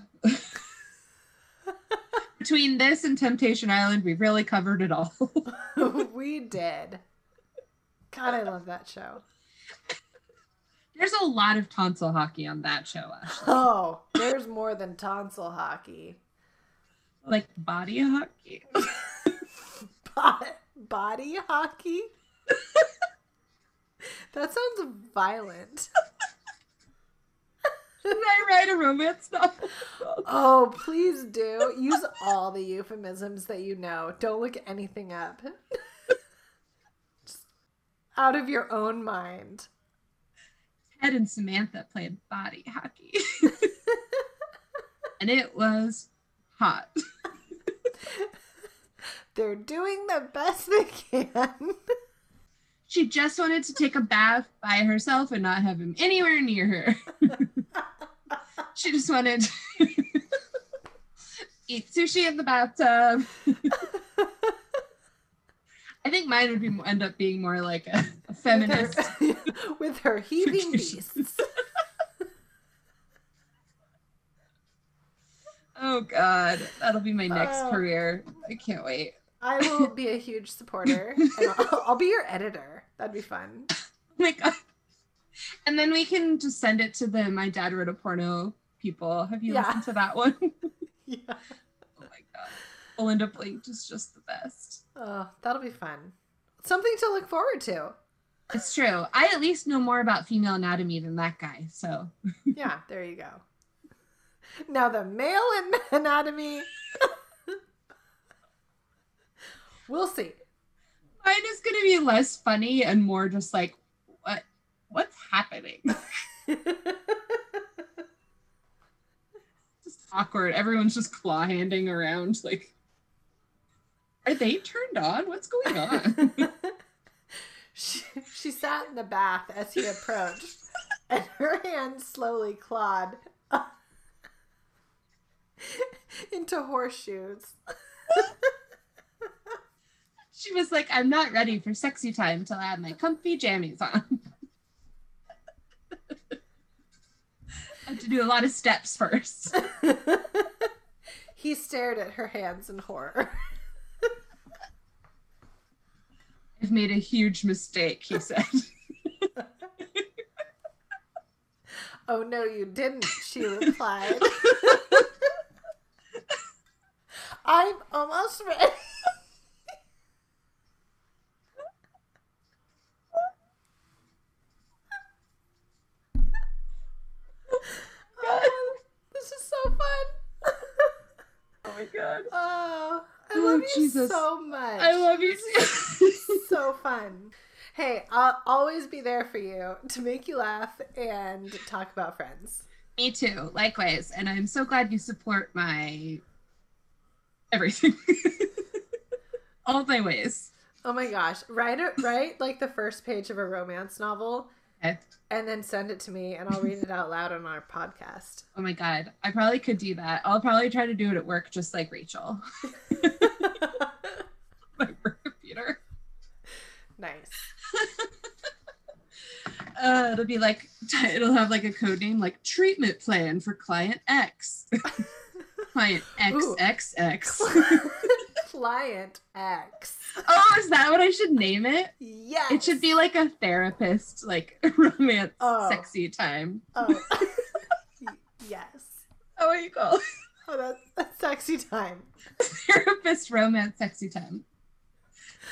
Between this and Temptation Island, we really covered it all. We did. God, I love that show. There's a lot of tonsil hockey on that show, Ashley. Oh, there's more than tonsil hockey. Like body hockey? Body hockey? That sounds violent. Should I write a romance novel? Oh, please do. Use all the euphemisms that you know. Don't look anything up. Just out of your own mind. Ted and Samantha played body hockey. And it was hot. They're doing the best they can. She just wanted to take a bath by herself and not have him anywhere near her. She just wanted to eat sushi in the bathtub. I think mine would end up being more like a feminist. With her heaving beasts. Oh God, that'll be my next career. I can't wait. I will be a huge supporter. And I'll be your editor. That'd be fun. Oh my God. And then we can just send it to the My Dad Wrote a Porno people. Have you listened to that one? Yeah. Oh my God. Belinda Blinked is just the best. Oh, that'll be fun. Something to look forward to. It's true. I at least know more about female anatomy than that guy, so. Yeah, there you go. Now the male anatomy. We'll see. Mine is going to be less funny and more just like, what's happening? Just awkward. Everyone's just claw handing around. Like, are they turned on? What's going on? She sat in the bath as he approached, and her hand slowly clawed into horseshoes. She was like, I'm not ready for sexy time till I have my comfy jammies on. I have to do a lot of steps first. He stared at her hands in horror. I've made a huge mistake, he said. Oh, no, you didn't, she replied. I'm almost ready. This is so fun. Oh, my God. Oh. I love you so much. I love you too. So fun. Hey, I'll always be there for you to make you laugh and talk about Friends. Me too. Likewise. And I'm so glad you support my everything. All my ways. Oh my gosh. Write like the first page of a romance novel. Okay. And then send it to me and I'll read it out loud on our podcast. Oh my God. I probably could do that. I'll probably try to do it at work just like Rachel. My work computer. Nice. It'll be like, it'll have like a code name, like treatment plan for client X. Client XXX. Client X. Oh, is that what I should name it? Yes. It should be like a therapist, like romance, sexy time. Oh. Yes. Oh, what do you call it? Oh, that's sexy time. Therapist romance sexy time.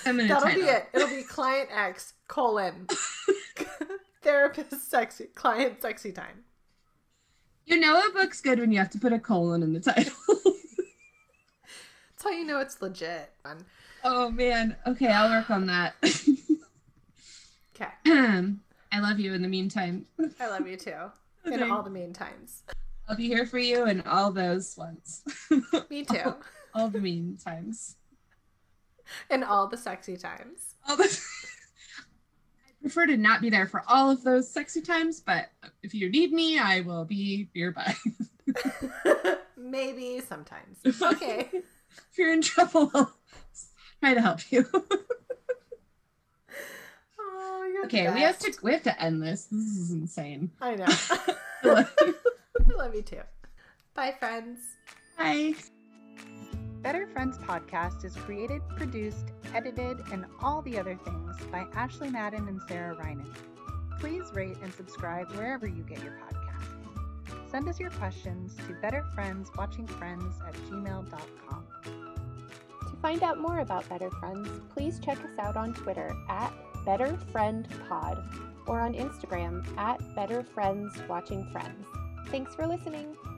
That'll be it. It'll be client X : therapist sexy client sexy time. You know a book's good when you have to put a colon in the title. That's how you know it's legit. Oh, man. Okay, I'll work on that. Okay. I love you in the meantime. I love you, too. In all the meantimes. I'll be here for you in all those ones. Me, too. All the meantimes. And all the sexy times. I prefer to not be there for all of those sexy times, but if you need me, I will be nearby. Maybe sometimes. Okay. If you're in trouble, I'll try to help you. Oh, you're okay, we have to end this. This is insane. I know. I love you too. Bye, friends. Bye. Better Friends Podcast is created, produced, edited, and all the other things by Ashley Madden and Sarah Reinen. Please rate and subscribe wherever you get your podcasts. Send us your questions to betterfriendswatchingfriends@gmail.com. To find out more about Better Friends, please check us out on Twitter @BetterFriendPod or on Instagram @BetterFriendsWatchingFriends. Thanks for listening.